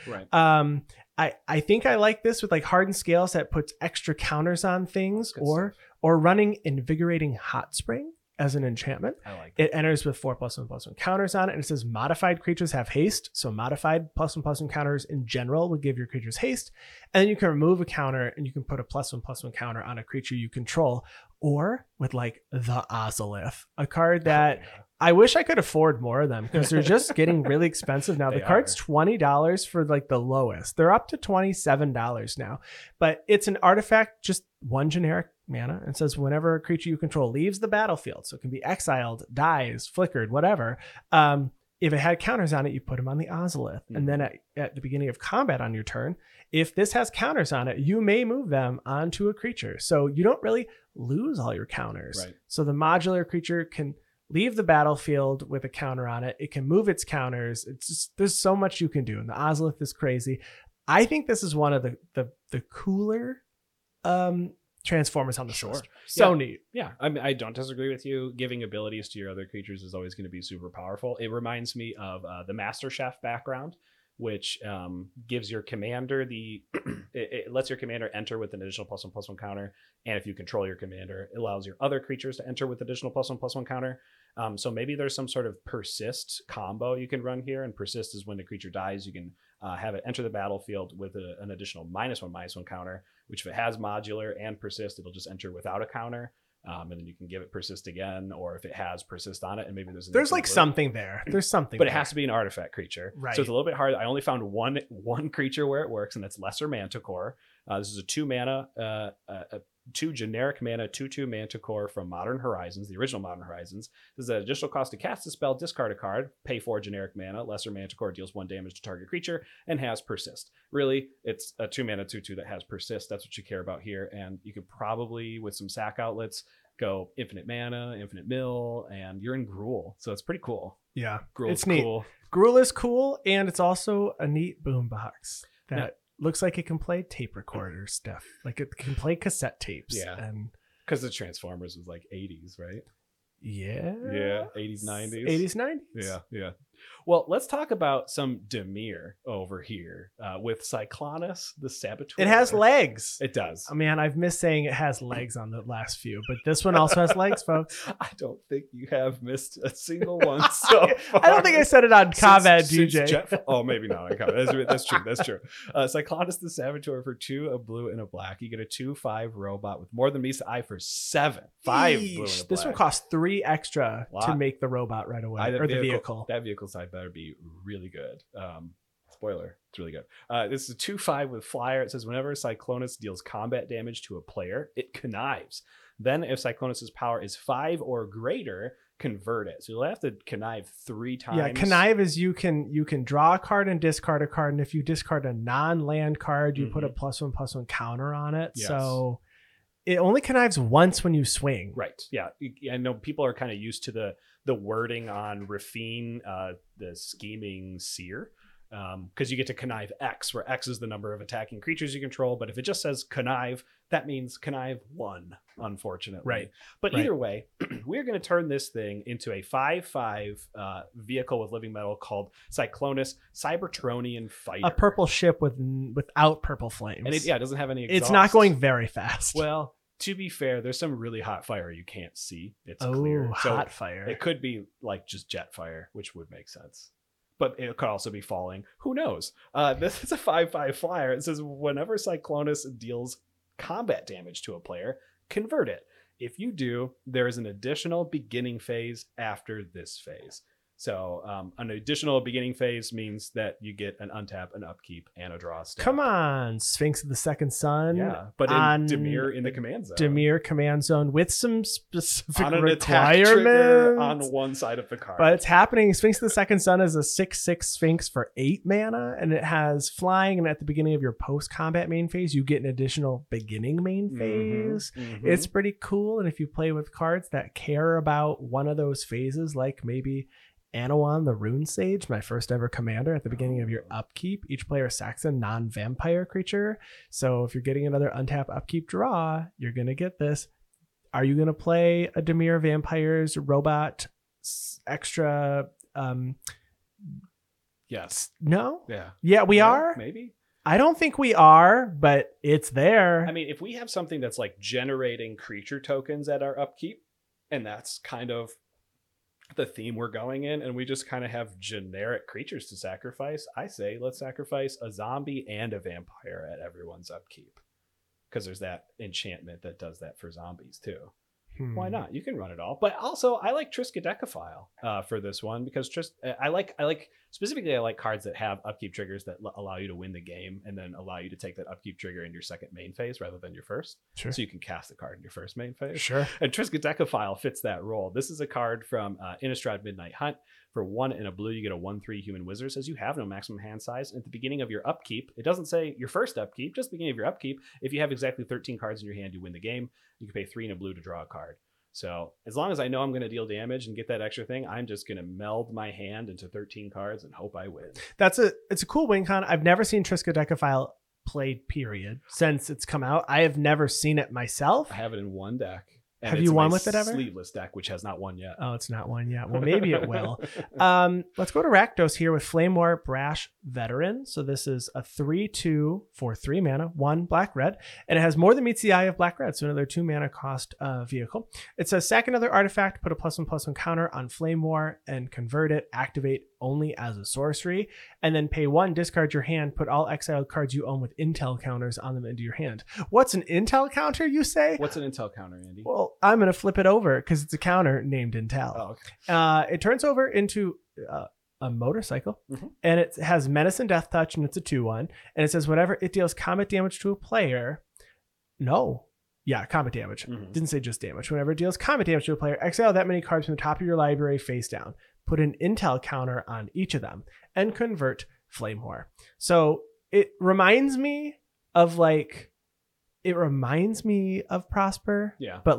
I think I like this with like Hardened Scales that puts extra counters on things, or running Invigorating Hot Spring as an enchantment. I like that. It enters with 4 +1/+1 counters on it, and it says modified creatures have haste. So modified +1/+1 counters in general would give your creatures haste. And then you can remove a counter, and you can put a +1/+1 counter on a creature you control. Or with like the Ozolith, a card that I wish I could afford more of them, because they're just getting really expensive now. The card's $20 for like the lowest. They're up to $27 now, but it's an artifact, just 1 generic mana, and says whenever a creature you control leaves the battlefield, so it can be exiled, dies, flickered, whatever. If it had counters on it, you put them on the Ozolith. And then at the beginning of combat on your turn, if this has counters on it, you may move them onto a creature. So you don't really lose all your counters. So the modular creature can leave the battlefield with a counter on it. It can move its counters. It's just, there's so much you can do. And the Ozolith is crazy. I think this is one of the cooler Transformers on the shore. So neat. I mean, I don't disagree with you. Giving abilities to your other creatures is always going to be super powerful. It reminds me of the Master Chef background, which gives your commander it lets your commander enter with an additional +1/+1 counter. And if you control your commander, it allows your other creatures to enter with additional +1/+1 counter. So maybe there's some sort of persist combo you can run here. And persist is when the creature dies, you can have it enter the battlefield with an additional -1/-1 counter, which if it has modular and persist, it'll just enter without a counter. And then you can give it persist again, or if it has persist on it, and maybe there's like something there. There's something, but it has to be an artifact creature. So it's a little bit hard. I only found one creature where it works, and that's Lesser Manticore. This is a 2 mana, 2 generic mana, 2/2 Manticore from Modern Horizons, the original Modern Horizons. This is an additional cost to cast a spell, discard a card, pay 4 generic mana. Lesser Manticore deals 1 damage to target creature and has persist. Really, it's a 2 mana 2/2 that has persist. That's what you care about here. And you could probably, with some sack outlets, go infinite mana, infinite mill, and you're in Gruul. So it's pretty cool. Yeah, Gruul's cool. Gruul is cool, and it's also a neat boombox that... looks like it can play tape recorder stuff. Like it can play cassette tapes. Yeah. And because the Transformers was like 80s, right? Yeah. Yeah. 80s, 90s. Yeah. Yeah. Well, let's talk about some Dimir over here with Cyclonus the Saboteur. It has legs. It does. Oh, man, I've missed saying it has legs on the last few, but this one also has legs, folks. I don't think you have missed a single one so far. I don't think I said it on Combat DJ. Oh, maybe not on Combat. That's true. That's true. Cyclonus the Saboteur for 2, a blue and a black. You get a 2/5 robot with more than meets the eye for 7. 5 blue and a black. This one costs 3 extra to make the robot right away, or the vehicle. That vehicle side better be really good. Spoiler, it's really good. This is a 2/5 with flyer. It says whenever Cyclonus deals combat damage to a player, it connives. Then if Cyclonus's power is 5 or greater, convert it. So you'll have to connive 3 times. Yeah, connive is you can draw a card and discard a card, and if you discard a non-land card, you put a +1/+1 counter on it. Yes. So it only connives once when you swing. Right. Yeah. I know people are kind of used to the wording on Rafine, the scheming seer, because you get to connive X, where X is the number of attacking creatures you control. But if it just says connive, that means connive 1, unfortunately. Right. But either way, we're going to turn this thing into a 5/5 vehicle with living metal called Cyclonus Cybertronian Fighter. A purple ship without purple flames. And it doesn't have any exhaust. It's not going very fast. Well, to be fair, there's some really hot fire you can't see. It's clear. So hot fire. It could be like just jet fire, which would make sense. But it could also be falling. Who knows? This is a 5/5 flyer. It says whenever Cyclonus deals combat damage to a player, convert it. If you do, there is an additional beginning phase after this phase. So an additional beginning phase means that you get an untap, an upkeep, and a draw step. Come on, Sphinx of the Second Sun. Yeah, but on Dimir in the command zone. Dimir command zone with some specific on an requirements on one side of the card. But it's happening. Sphinx of the Second Sun is a 6/6 Sphinx for 8 mana, and it has flying. And at the beginning of your post-combat main phase, you get an additional beginning main phase. Mm-hmm. It's pretty cool. And if you play with cards that care about one of those phases, like maybe Anawan the Rune Sage, my first ever commander, at the beginning of your upkeep, each player sacks a non-vampire creature. So if you're getting another untap, upkeep, draw, you're going to get this. Are you going to play a Dimir Vampires robot extra? Yes. No? Yeah. Yeah, we are? Maybe. I don't think we are, but it's there. I mean, if we have something that's like generating creature tokens at our upkeep, and that's kind of the theme we're going in, and we just kind of have generic creatures to sacrifice, I say let's sacrifice a zombie and a vampire at everyone's upkeep, because there's that enchantment that does that for zombies too. Why not? You can run it all. But also I like Triskaidekaphile for this one, because I like cards that have upkeep triggers that allow you to win the game, and then allow you to take that upkeep trigger in your second main phase rather than your first. Sure. So you can cast the card in your first main phase. Sure. And Triskaidekaphile fits that role. This is a card from Innistrad Midnight Hunt. For 1 and a blue, you get a 1/3 human wizard. It says you have no maximum hand size. And at the beginning of your upkeep, it doesn't say your first upkeep, just the beginning of your upkeep. If you have exactly 13 cards in your hand, you win the game. You can pay 3 and a blue to draw a card. So as long as I know I'm going to deal damage and get that extra thing, I'm just going to meld my hand into 13 cards and hope I win. It's a cool win con. I've never seen Triskaidekaphile played, period, since it's come out. I have never seen it myself. I have it in one deck. And have you won with it ever? Sleeveless deck, which has not won yet. Oh, it's not won yet. Well, maybe it will. Let's go to Rakdos here with Flame Warp Rash Veteran. So this is a 3/2 for 3 mana, 1 black red, and it has more than meets the eye of black red. So another 2 mana cost vehicle. It says sack another artifact, put a +1/+1 counter on Flame War, and convert it. Activate only as a sorcery, and then pay 1, discard your hand, put all exiled cards you own with intel counters on them into your hand. What's an intel counter, you say? What's an intel counter, Andy? Well, I'm going to flip it over because it's a counter named Intel. Oh, okay. It turns over into a motorcycle, and it has Menace and Death Touch, and it's a 2/1. And it says whenever it deals combat damage to a player, combat damage. Didn't say just damage. Whenever it deals combat damage to a player, exile that many cards from the top of your library face down. Put an Intel counter on each of them and convert Flame Whore. So it reminds me of Prosper, but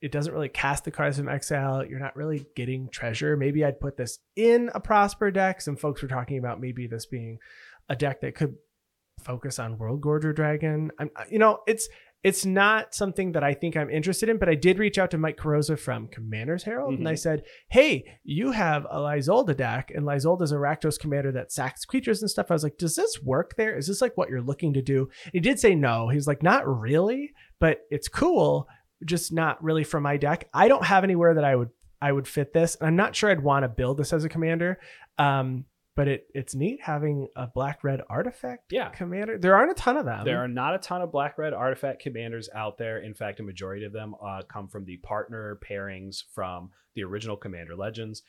it doesn't really cast the cards from exile. You're not really getting treasure. Maybe I'd put this in a Prosper deck. Some folks were talking about maybe this being a deck that could focus on World Gorger Dragon. I'm, you know, it's It's not something that I think I'm interested in, but I did reach out to Mike Carroza from Commander's Herald, and I said, hey, you have a Lysolda deck, and Lysolda's a Rakdos commander that sacks creatures and stuff. I was like, does this work there? Is this like what you're looking to do? And he did say no. He's like, not really, but it's cool, just not really for my deck. I don't have anywhere that I would fit this, and I'm not sure I'd want to build this as a commander. But it's neat having a black-red artifact commander. There aren't a ton of them. There are not a ton of black-red artifact commanders out there. In fact, a majority of them come from the partner pairings from the original Commander Legends.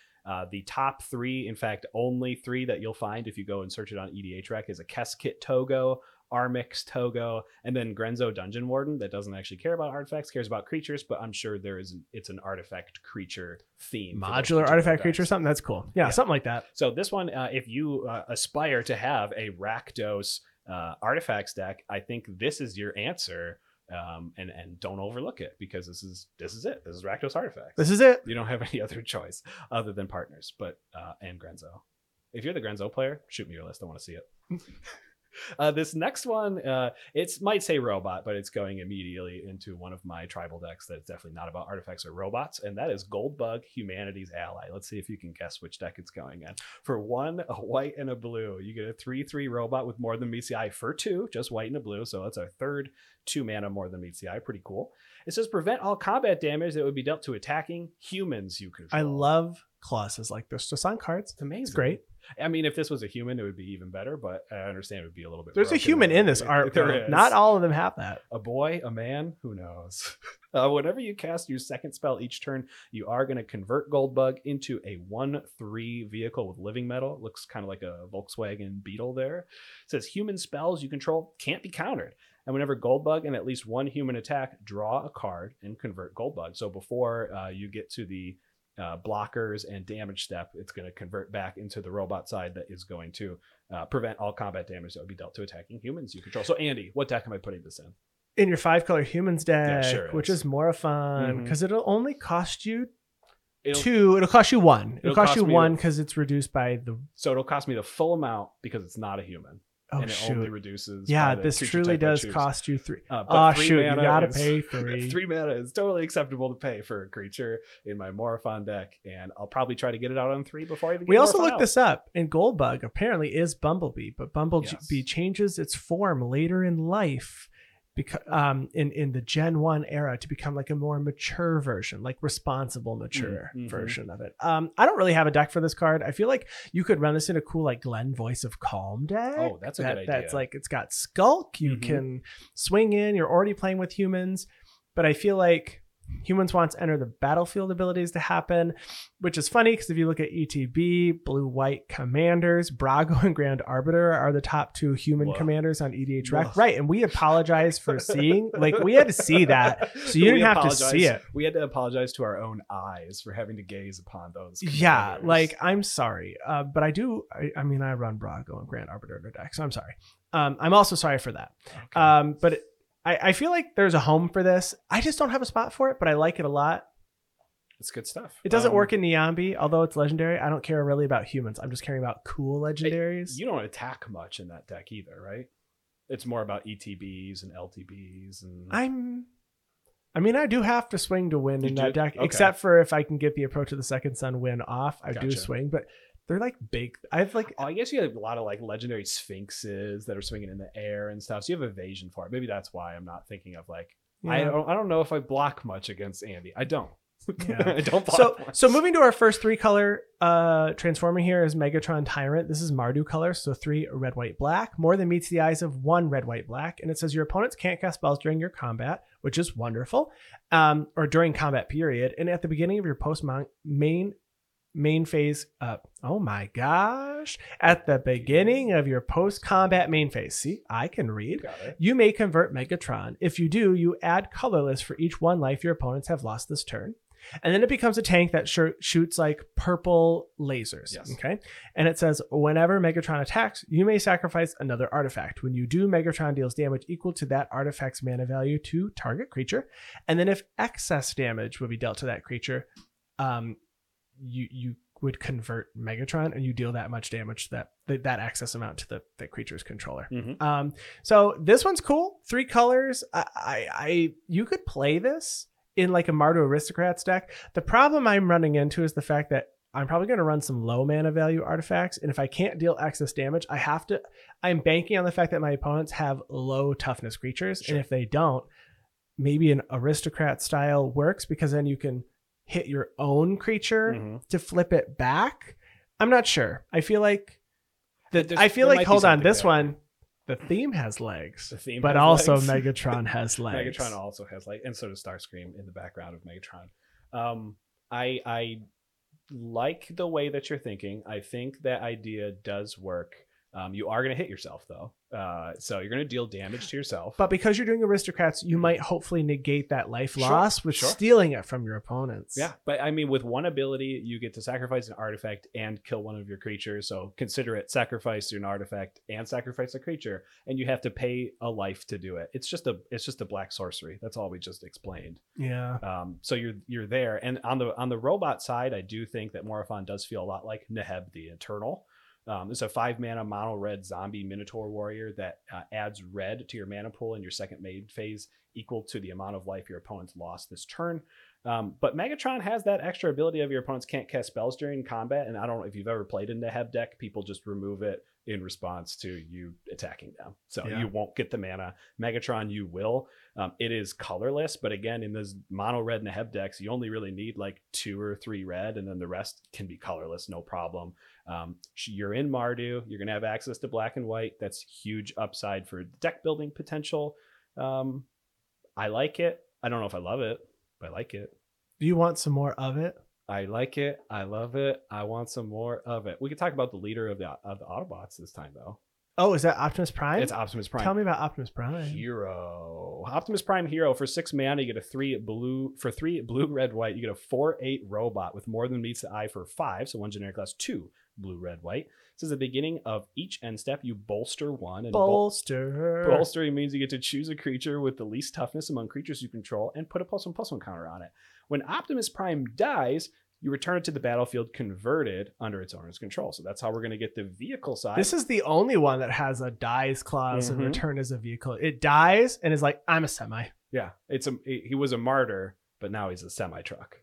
The top three, in fact, only three that you'll find if you go and search it on EDHREC, is a Keskit Togo, Armix Togo, and then Grenzo Dungeon Warden, that doesn't actually care about artifacts, cares about creatures, but I'm sure it's an artifact creature theme. Modular artifact creature, something that's cool. Yeah, something like that. So this one, if you aspire to have a Rakdos artifacts deck, I think this is your answer. And don't overlook it, because this is it. This is Rakdos artifacts. This is it. You don't have any other choice other than partners, but and Grenzo. If you're the Grenzo player, shoot me your list. I want to see it. This next one, it might say robot, but it's going immediately into one of my tribal decks that's definitely not about artifacts or robots, and that is Goldbug, Humanity's Ally. Let's see if you can guess which deck it's going in. For one, a white and a blue, you get a 3/3 robot with more than meets the eye. For two, just white and a blue, so that's our third 2 mana more than meets the eye. Pretty cool. It says prevent all combat damage that would be dealt to attacking humans you control. I love clauses like this just on cards. It's amazing. It's great. I mean, if this was a human, it would be even better, but I understand it would be a little bit. There's a human in this art. There is. Not all of them have that. A boy, a man, who knows? Whenever you cast your second spell each turn, you are going to convert Goldbug into a 1/3 vehicle with living metal. It looks kind of like a Volkswagen Beetle there. It says human spells you control can't be countered. And whenever Goldbug and at least one human attack, draw a card and convert Goldbug. So before you get to the blockers and damage step, it's going to convert back into the robot side that is going to prevent all combat damage that would be dealt to attacking humans you control. So Andy, what deck am I putting this in? In your 5-color humans deck, yeah, sure, which is more fun because it'll only cost you two. It'll cost you one. It'll cost you one because it's reduced by the. So it'll cost me the full amount because it's not a human. Oh, and it only reduces. Yeah, this truly does cost you 3. But oh, 3 mana, you gotta pay 3. 3 mana is totally acceptable to pay for a creature in my Morophon deck, and I'll probably try to get it out on 3 before I even get it. We also looked this up, and Goldbug apparently is Bumblebee, but Bumblebee changes its form later in life in the Gen 1 era to become like a more mature version, like responsible mature version of it. I don't really have a deck for this card. I feel like you could run this in a cool like Glenn Voice of Calm deck. Oh, that's a good idea. That's like, it's got Skulk. You can swing in. You're already playing with humans, but I feel like humans wants enter the battlefield abilities to happen, which is funny because if you look at ETB, blue white commanders, Brago and Grand Arbiter are the top 2 human commanders on EDHREC, right? And we apologize for seeing, like, we had to see that, so you didn't have to see it. We had to apologize to our own eyes for having to gaze upon those commanders. Yeah, like, I'm sorry, but I mean I run Brago and Grand Arbiter in our deck, so I'm sorry. I'm also sorry for that. Okay. But I feel like there's a home for this. I just don't have a spot for it, but I like it a lot. It's good stuff. It doesn't work in Niambi, although it's legendary. I don't care really about humans. I'm just caring about cool legendaries. You don't attack much in that deck either, right? It's more about ETBs and LTBs. And I mean, I do have to swing to win in that deck, except for if I can get the Approach of the Second Sun win off. I do swing, but they're like big. I guess you have a lot of like legendary sphinxes that are swinging in the air and stuff. So you have evasion for it. Maybe that's why I'm not thinking of like, I don't know if I block much against Andy. I don't. Yeah. I don't block much. So moving to our first 3-color transforming here is Megatron Tyrant. This is Mardu color. So 3 red, white, black, more than meets the eyes of 1 red, white, black. And it says your opponents can't cast spells during your combat, which is wonderful, or during combat period. And at the beginning of your post-combat main phase, see, I can read, you may convert Megatron. If you do, you add colorless for each 1 life your opponents have lost this turn. And then it becomes a tank that shoots like purple lasers. Yes. Okay. And it says, whenever Megatron attacks, you may sacrifice another artifact. When you do, Megatron deals damage equal to that artifact's mana value to target creature. And then if excess damage would be dealt to that creature, you would convert Megatron, and you deal that much damage to that access amount to the creature's controller. Mm-hmm. So this one's cool. 3 colors. I you could play this in like a Mardu Aristocrats deck. The problem I'm running into is the fact that I'm probably going to run some low mana value artifacts, and if I can't deal excess damage, I'm banking on the fact that my opponents have low toughness creatures, sure. And if they don't, maybe an aristocrat style works, because then you can hit your own creature mm-hmm. to flip it back. I'm not sure. I feel like the theme has legs, Megatron has legs. Megatron also has legs, and so does Starscream in the background of Megatron. I like the way that you're thinking. I think that idea does work. You are going to hit yourself, though. So you're going to deal damage to yourself. But because you're doing aristocrats, you might hopefully negate that life loss with stealing it from your opponents. Yeah. But I mean, with one ability, you get to sacrifice an artifact and kill one of your creatures. So consider it sacrifice an artifact and sacrifice a creature. And you have to pay a life to do it. It's just a black sorcery. That's all we just explained. Yeah. So you're there. And on the robot side, I do think that Morophon does feel a lot like Neheb the Eternal. It's a 5-mana mono red zombie minotaur warrior that adds red to your mana pool in your second made phase, equal to the amount of life your opponent's lost this turn. But Megatron has that extra ability of your opponents can't cast spells during combat. And I don't know if you've ever played in the Neheb deck, people just remove it in response to you attacking them. So yeah. You won't get the mana. Megatron, you will. It is colorless, but again, in those mono red Neheb decks, you only really need like 2 or 3 red, and then the rest can be colorless, no problem. You're in Mardu. You're going to have access to black and white. That's huge upside for deck building potential. I like it. I don't know if I love it, but I like it. Do you want some more of it? I like it. I love it. I want some more of it. We could talk about the leader of the Autobots this time, though. Oh, is that Optimus Prime? It's Optimus Prime. Tell me about Optimus Prime. Hero. Optimus Prime Hero. For 6 mana, you get a 3 blue, red, white. You get a 4/8 robot with more than meets the eye for 5. So 1 generic class, 2 blue, red, white. This is the beginning of each end step. You bolster 1. And bolstering means you get to choose a creature with the least toughness among creatures you control and put a +1/+1 counter on it. When Optimus Prime dies, you return it to the battlefield converted under its owner's control. So that's how we're going to get the vehicle side. This is the only one that has a dies clause mm-hmm. and return as a vehicle. It dies and is like, I'm a semi. Yeah, he was a martyr, but now he's a semi truck.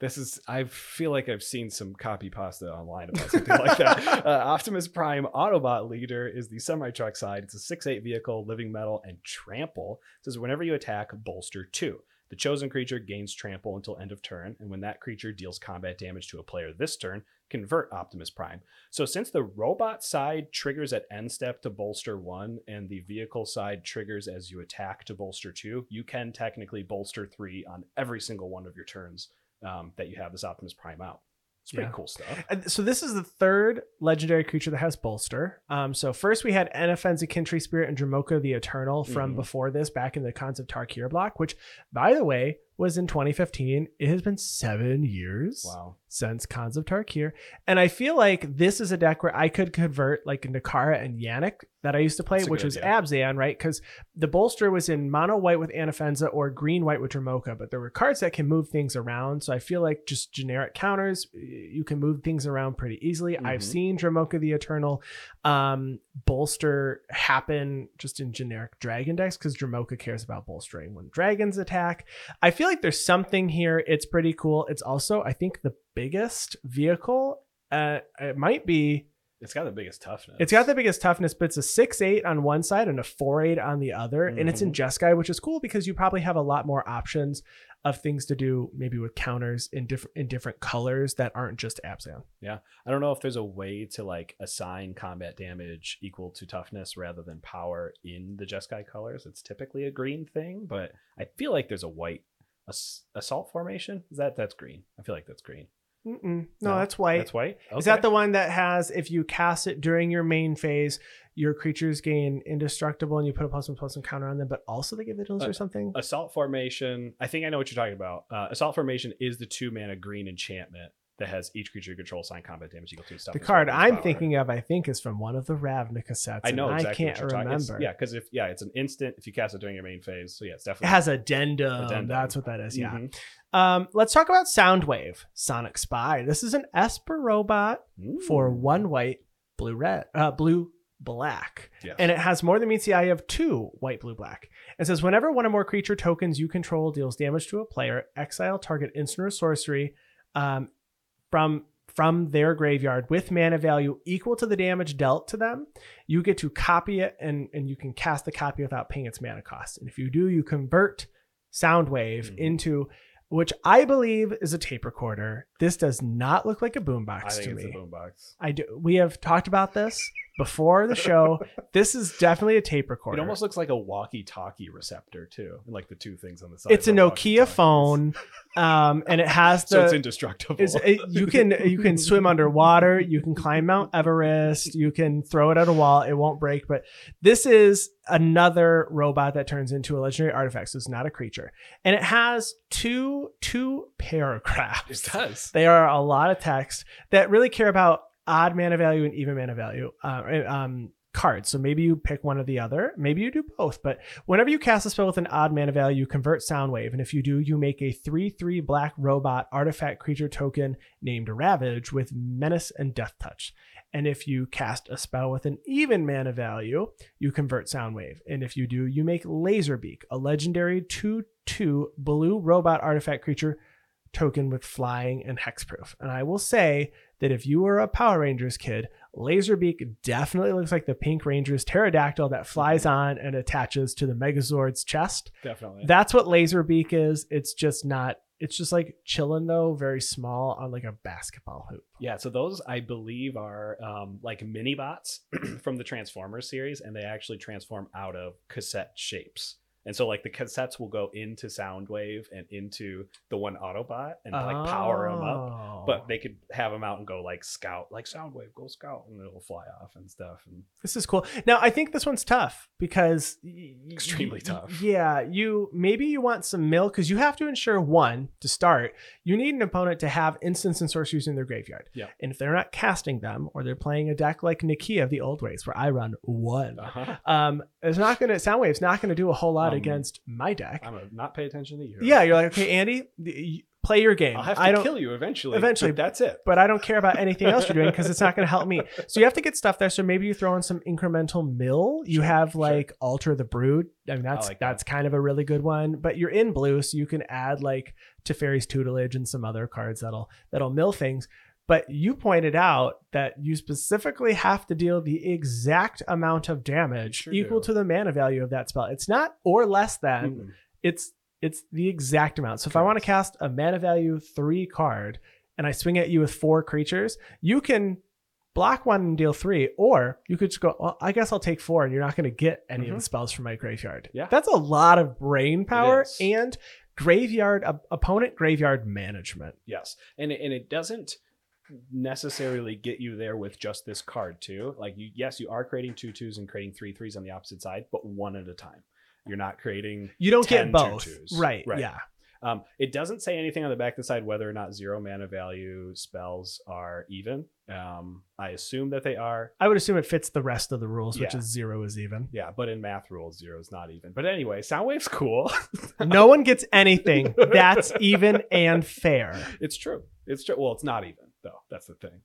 This is, I feel like I've seen some copy pasta online about something like that. Optimus Prime Autobot Leader is the semi-truck side. It's a 6/8 vehicle, living metal, and trample. It says whenever you attack, bolster 2. The chosen creature gains trample until end of turn, and when that creature deals combat damage to a player this turn, convert Optimus Prime. So since the robot side triggers at end step to bolster 1, and the vehicle side triggers as you attack to bolster 2, you can technically bolster 3 on every single one of your turns that you have this Optimus Prime out. It's pretty cool stuff. So this is the 3rd legendary creature that has bolster. So first we had Anafenza Kintry Spirit and Dromoka the Eternal from mm-hmm. before this, back in the Concept Tarkir block, which, by the way, was in 2015. It has been 7 years since Khans of Tarkir. And I feel like this is a deck where I could convert like Nakara and Yannick that I used to play, which was Abzan, right? Because the bolster was in mono white with Anafenza or green white with Dromoka, but there were cards that can move things around. So I feel like just generic counters, you can move things around pretty easily. Mm-hmm. I've seen Dromoka the Eternal bolster happen just in generic dragon decks because Dromoka cares about bolstering when dragons attack. I feel like there's something here. It's pretty cool. It's also, I think, the biggest vehicle. It might be. It's got the biggest toughness. But it's a 6/8 on one side and a 4/8 on the other. Mm-hmm. And it's in Jeskai, which is cool because you probably have a lot more options of things to do, maybe with counters in different colors that aren't just Abzan. Yeah. I don't know if there's a way to like assign combat damage equal to toughness rather than power in the Jeskai colors. It's typically a green thing, but I feel like there's a white. Assault formation? Is that's green? I feel like that's green. No, that's white. That's white. Okay. Is that the one that has, if you cast it during your main phase, your creatures gain indestructible and you put a +1/+1 counter on them, but also they get vigilance or something? Assault formation. I think I know what you're talking about. Assault formation is the 2 mana green enchantment that has each creature you control sign combat damage equal to. The card I'm thinking of, I think, is from one of the Ravnica sets. I know exactly. I can't remember. Yeah, because it's an instant if you cast it during your main phase. So yeah, it's definitely. It has addendum. That's what that is. Yeah. Mm-hmm. Let's talk about Soundwave, Sonic Spy. This is an Esper robot for 1 white, blue black, yes. And it has more than meets the eye of 2 white, blue, black. It says whenever one or more creature tokens you control deals damage to a player, exile target instant or sorcery. From their graveyard with mana value equal to the damage dealt to them. You get to copy it, and you can cast the copy without paying its mana cost. And if you do, you convert Soundwave into, which I believe is a tape recorder. This does not look like a boombox to me. I think it's a boombox. I do. We have talked about this before the show. This is definitely a tape recorder. It almost looks like a walkie-talkie receptor too, and like the two things on the side. It's a Nokia phone, and it has so it's indestructible. You can swim underwater. You can climb Mount Everest. You can throw it at a wall. It won't break. But this is another robot that turns into a legendary artifact. So it's not a creature, and it has two paragraphs. It does. They are a lot of text that really care about odd mana value and even mana value cards. So maybe you pick one or the other. Maybe you do both. But whenever you cast a spell with an odd mana value, you convert Soundwave. And if you do, you make a 3/3 black robot artifact creature token named Ravage with Menace and Death Touch. And if you cast a spell with an even mana value, you convert Soundwave. And if you do, you make Laserbeak, a legendary 2/2 blue robot artifact creature token with flying and hexproof. And I will say that if you were a Power Rangers kid, Laserbeak definitely looks like the Pink Ranger's pterodactyl that flies on and attaches to the Megazord's chest. Definitely. That's what Laserbeak is. It's just like chilling though, very small on like a basketball hoop. Yeah. So those I believe are like mini bots from the Transformers series, and they actually transform out of cassette shapes. And so, like, the cassettes will go into Soundwave and into the one Autobot and, like, power them up. But they could have them out and go, like, scout. Like, Soundwave, go scout. And it'll fly off and stuff. And this is cool. Now, I think this one's tough because... Extremely tough. Yeah. Maybe you want some mill because you have to ensure, one, to start, you need an opponent to have instants and sorceries in their graveyard. Yeah. And if they're not casting them or they're playing a deck like Nikia of the old ways where I run one, Soundwave's not going to do a whole lot against my deck. I'm gonna not pay attention to you. Yeah, you're like, okay, Andy, play your game. I'll have to kill you eventually. Eventually, that's it. But I don't care about anything else you're doing because it's not going to help me. So you have to get stuff there. So maybe you throw in some incremental mill. You have like Alter the Brood. I mean, that's kind of a really good one. But you're in blue, so you can add like Teferi's Tutelage and some other cards that'll mill things. But you pointed out that you specifically have to deal the exact amount of damage equal to the mana value of that spell. It's not or less than, it's the exact amount. So if I want to cast a mana value 3 card and I swing at you with 4 creatures, you can block 1 and deal 3, or you could just go, well, I guess I'll take 4, and you're not going to get any of the spells from my graveyard. Yeah. That's a lot of brain power and graveyard opponent graveyard management. Yes, and it doesn't necessarily get you there with just this card too. Like you are creating 2/2s and creating 3/3s on the opposite side, but one at a time. You're not creating. You don't get both. 2/2s. Right. Yeah. It doesn't say anything on the back of the side whether or not 0 mana value spells are even. I assume that they are. I would assume it fits the rest of the rules, which is 0 is even. Yeah, but in math rules, 0 is not even. But anyway, Soundwave's cool. No one gets anything that's even and fair. It's true. Well, it's not even. Though. That's the thing.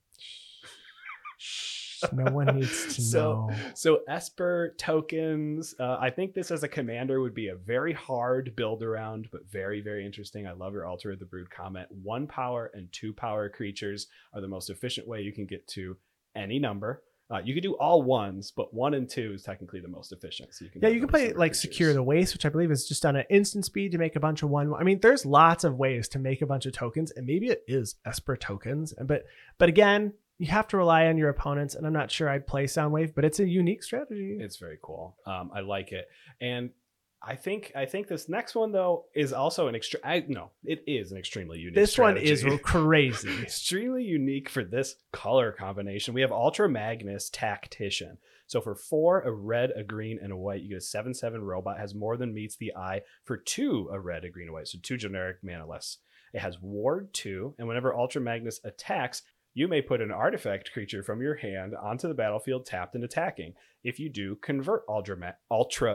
No one needs to know. So Esper tokens. I think this as a commander would be a very hard build around, but very, very interesting. I love your Altar of the Brood comment. 1 power and 2 power creatures are the most efficient way you can get to any number. You could do all 1s, but 1 and 2 is technically the most efficient. So you can play like Secure the Waste, which I believe is just on an instant speed to make a bunch of 1. I mean, there's lots of ways to make a bunch of tokens, and maybe it is Esper tokens. But again, you have to rely on your opponents, and I'm not sure I'd play Soundwave, but it's a unique strategy. It's very cool. I like it. And I think this next one though is also an extra. It is an extremely unique. This strategy. One is crazy, extremely unique for this color combination. We have Ultra Magnus Tactician. So for 4, a red, a green, and a white, you get a 7/7 robot. Has more than meets the eye. For 2, a red, a green, a white. So 2 generic mana less. It has Ward 2, and whenever Ultra Magnus attacks, you may put an artifact creature from your hand onto the battlefield tapped and attacking. If you do, convert Ultra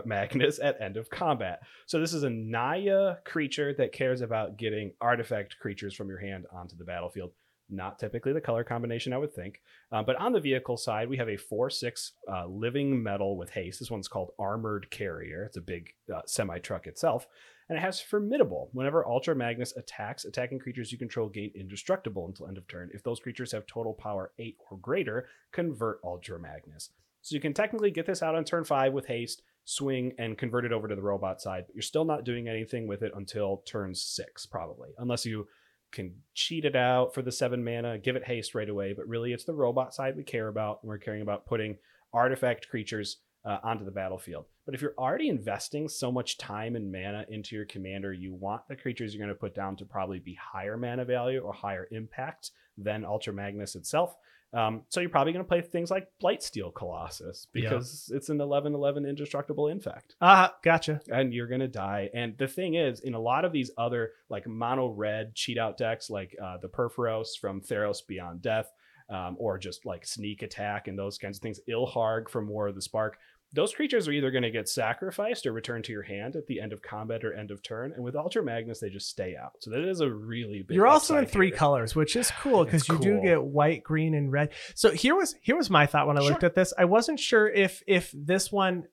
Magnus at end of combat. So this is a Naya creature that cares about getting artifact creatures from your hand onto the battlefield. Not typically the color combination, I would think. But on the vehicle side, we have a 4/6 living metal with haste. This one's called Armored Carrier. It's a big semi-truck itself. And it has Formidable. Whenever Ultra Magnus attacks, attacking creatures you control gain indestructible until end of turn. If those creatures have total power 8 or greater, convert Ultra Magnus. So you can technically get this out on turn 5 with haste, swing, and convert it over to the robot side. But you're still not doing anything with it until turn 6, probably. Unless you can cheat it out for the 7 mana, give it haste right away. But really, it's the robot side we care about. And we're caring about putting artifact creatures onto the battlefield. But if you're already investing so much time and mana into your commander, you want the creatures you're going to put down to probably be higher mana value or higher impact than Ultra Magnus itself. So you're probably going to play things like Blightsteel Colossus because it's an 11/11 indestructible infect. Gotcha. And you're going to die. And the thing is, in a lot of these other like mono red cheat out decks, like the Purphoros from Theros Beyond Death, or just like Sneak Attack and those kinds of things, Ilharg from War of the Spark, those creatures are either going to get sacrificed or returned to your hand at the end of combat or end of turn. And with Ultra Magnus, they just stay out. So that is a really big. You're also in 3 colors, which is cool because you do get white, green, and red. So here was my thought when I looked at this. I wasn't sure if this one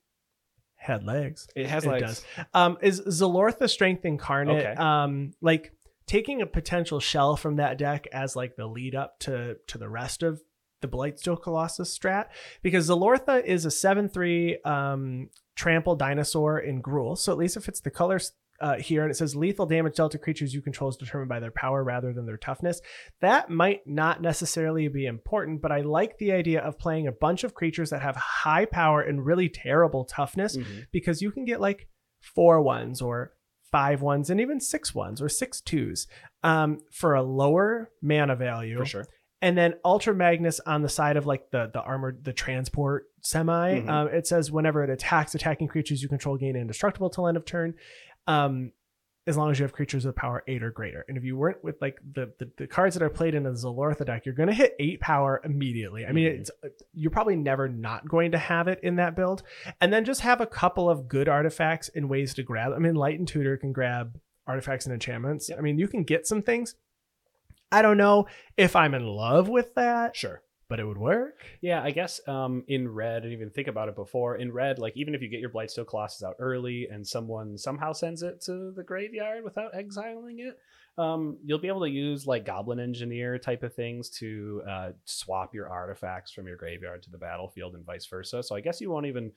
had legs. It has legs. It does. Is Zalortha the Strength Incarnate? Okay. Like taking a potential shell from that deck as like the lead up to the rest of the Blightsteel Colossus strat, because Zalortha is a 7/3 trample dinosaur in Gruul. So at least if it's the colors here, and it says lethal damage dealt to creatures you control is determined by their power rather than their toughness. That might not necessarily be important, but I like the idea of playing a bunch of creatures that have high power and really terrible toughness, because you can get like 4/1s or 5/1s and even 6/1s or 6/2s for a lower mana value. For sure. And then Ultra Magnus on the side of like the armored, the transport semi, it says whenever it attacks, attacking creatures you control gain indestructible till end of turn, as long as you have creatures with power 8 or greater. And if you weren't with like the cards that are played in the Zalortha deck, you're going to hit 8 power immediately. I mean, you're probably never not going to have it in that build. And then just have a couple of good artifacts and ways to grab. I mean, Light and Tutor can grab artifacts and enchantments. Yep. I mean, you can get some things. I don't know if I'm in love with that. Sure. But it would work. Yeah, I guess in red, I didn't even think about it before. In red, like even if you get your Blightsteel Colossus out early and someone somehow sends it to the graveyard without exiling it, you'll be able to use like Goblin Engineer type of things to swap your artifacts from your graveyard to the battlefield and vice versa. So I guess you won't even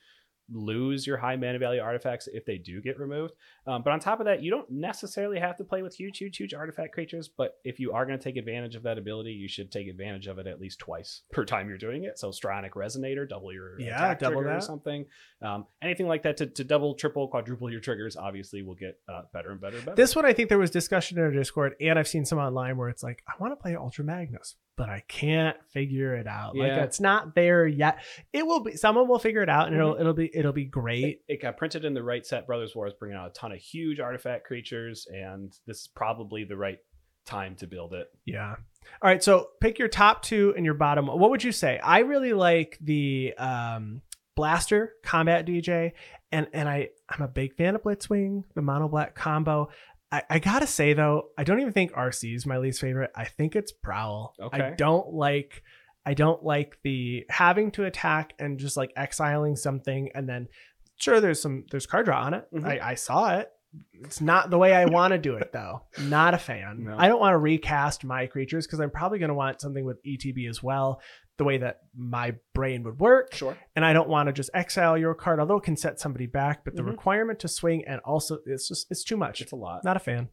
lose your high mana value artifacts if they do get removed, but on top of that, you don't necessarily have to play with huge artifact creatures, but if you are going to take advantage of that ability, you should take advantage of it at least twice per time you're doing it. So Stronic Resonator, double your attack double trigger that, or something, anything like that to double, triple, quadruple your triggers, obviously will get better and better. This one, I think there was discussion in our Discord, and I've seen some online where it's like, I want to play Ultra Magnus but I can't figure it out. Yeah. Like it's not there yet. It will be. Someone will figure it out, and it'll be great. It got printed in the right set. Brothers War is bringing out a ton of huge artifact creatures, and this is probably the right time to build it. Yeah. All right. So pick your top 2 and your bottom. What would you say? I really like the Blaster Combat DJ, and I'm a big fan of Blitzwing, the mono black combo. I gotta say though, I don't even think Arcee is my least favorite. I think it's Prowl. Okay. I don't like the having to attack and just like exiling something, and then sure there's card draw on it. Mm-hmm. I saw it. It's not the way I want to do it though. Not a fan. No. I don't want to recast my creatures because I'm probably going to want something with ETB as well, the way that my brain would work. Sure. And I don't want to just exile your card, although it can set somebody back, but the requirement to swing, and also it's too much. It's a lot. Not a fan.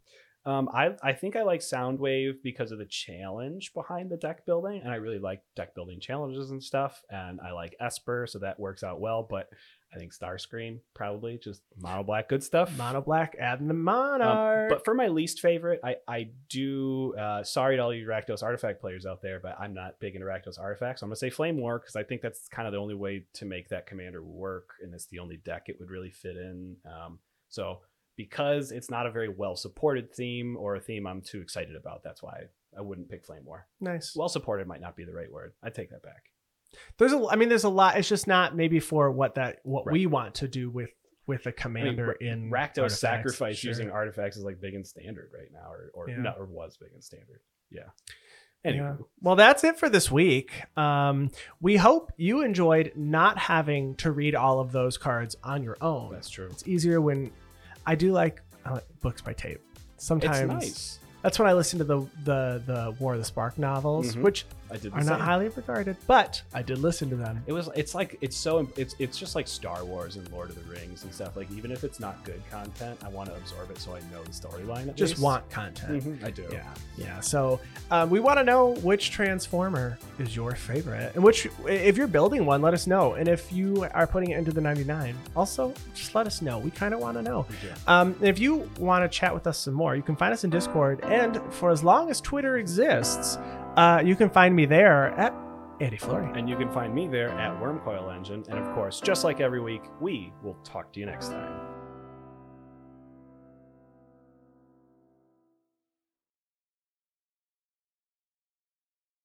I think I like Soundwave because of the challenge behind the deck building, and I really like deck building challenges and stuff, and I like Esper, so that works out well, but I think Starscream, probably just mono black, good stuff. Mono black, adding the monarch. But for my least favorite, I do. Sorry to all you Rakdos Artifact players out there, but I'm not big into Rakdos Artifacts. So I'm gonna say Flame War because I think that's kind of the only way to make that commander work, and it's the only deck it would really fit in. So because it's not a very well supported theme or a theme I'm too excited about, that's why I wouldn't pick Flame War. Nice. Well supported might not be the right word. I take that back. There's a lot. It's just not maybe for what we want to do with a commander. I mean, in Rakdos Sacrifice, sure, using artifacts is like big and standard right now, or was big and standard. Yeah. Anyway. Yeah. Well, that's it for this week. We hope you enjoyed not having to read all of those cards on your own. That's true. It's easier when I like books by tape. Sometimes it's nice. That's when I listened to the War of the Spark novels, mm-hmm, which are not highly regarded, but I did listen to them. It's just like Star Wars and Lord of the Rings and stuff. Like, even if it's not good content, I want to absorb it so I know the storyline. Want content. Mm-hmm. I do. Yeah. So we want to know which Transformer is your favorite, and which, if you're building one, let us know. And if you are putting it into the 99, also just let us know. We kind of want to know. And if you want to chat with us some more, you can find us in Discord. And for as long as Twitter exists, you can find me there at Andy Flory. And you can find me there at Wormcoil Engine. And of course, just like every week, we will talk to you next time.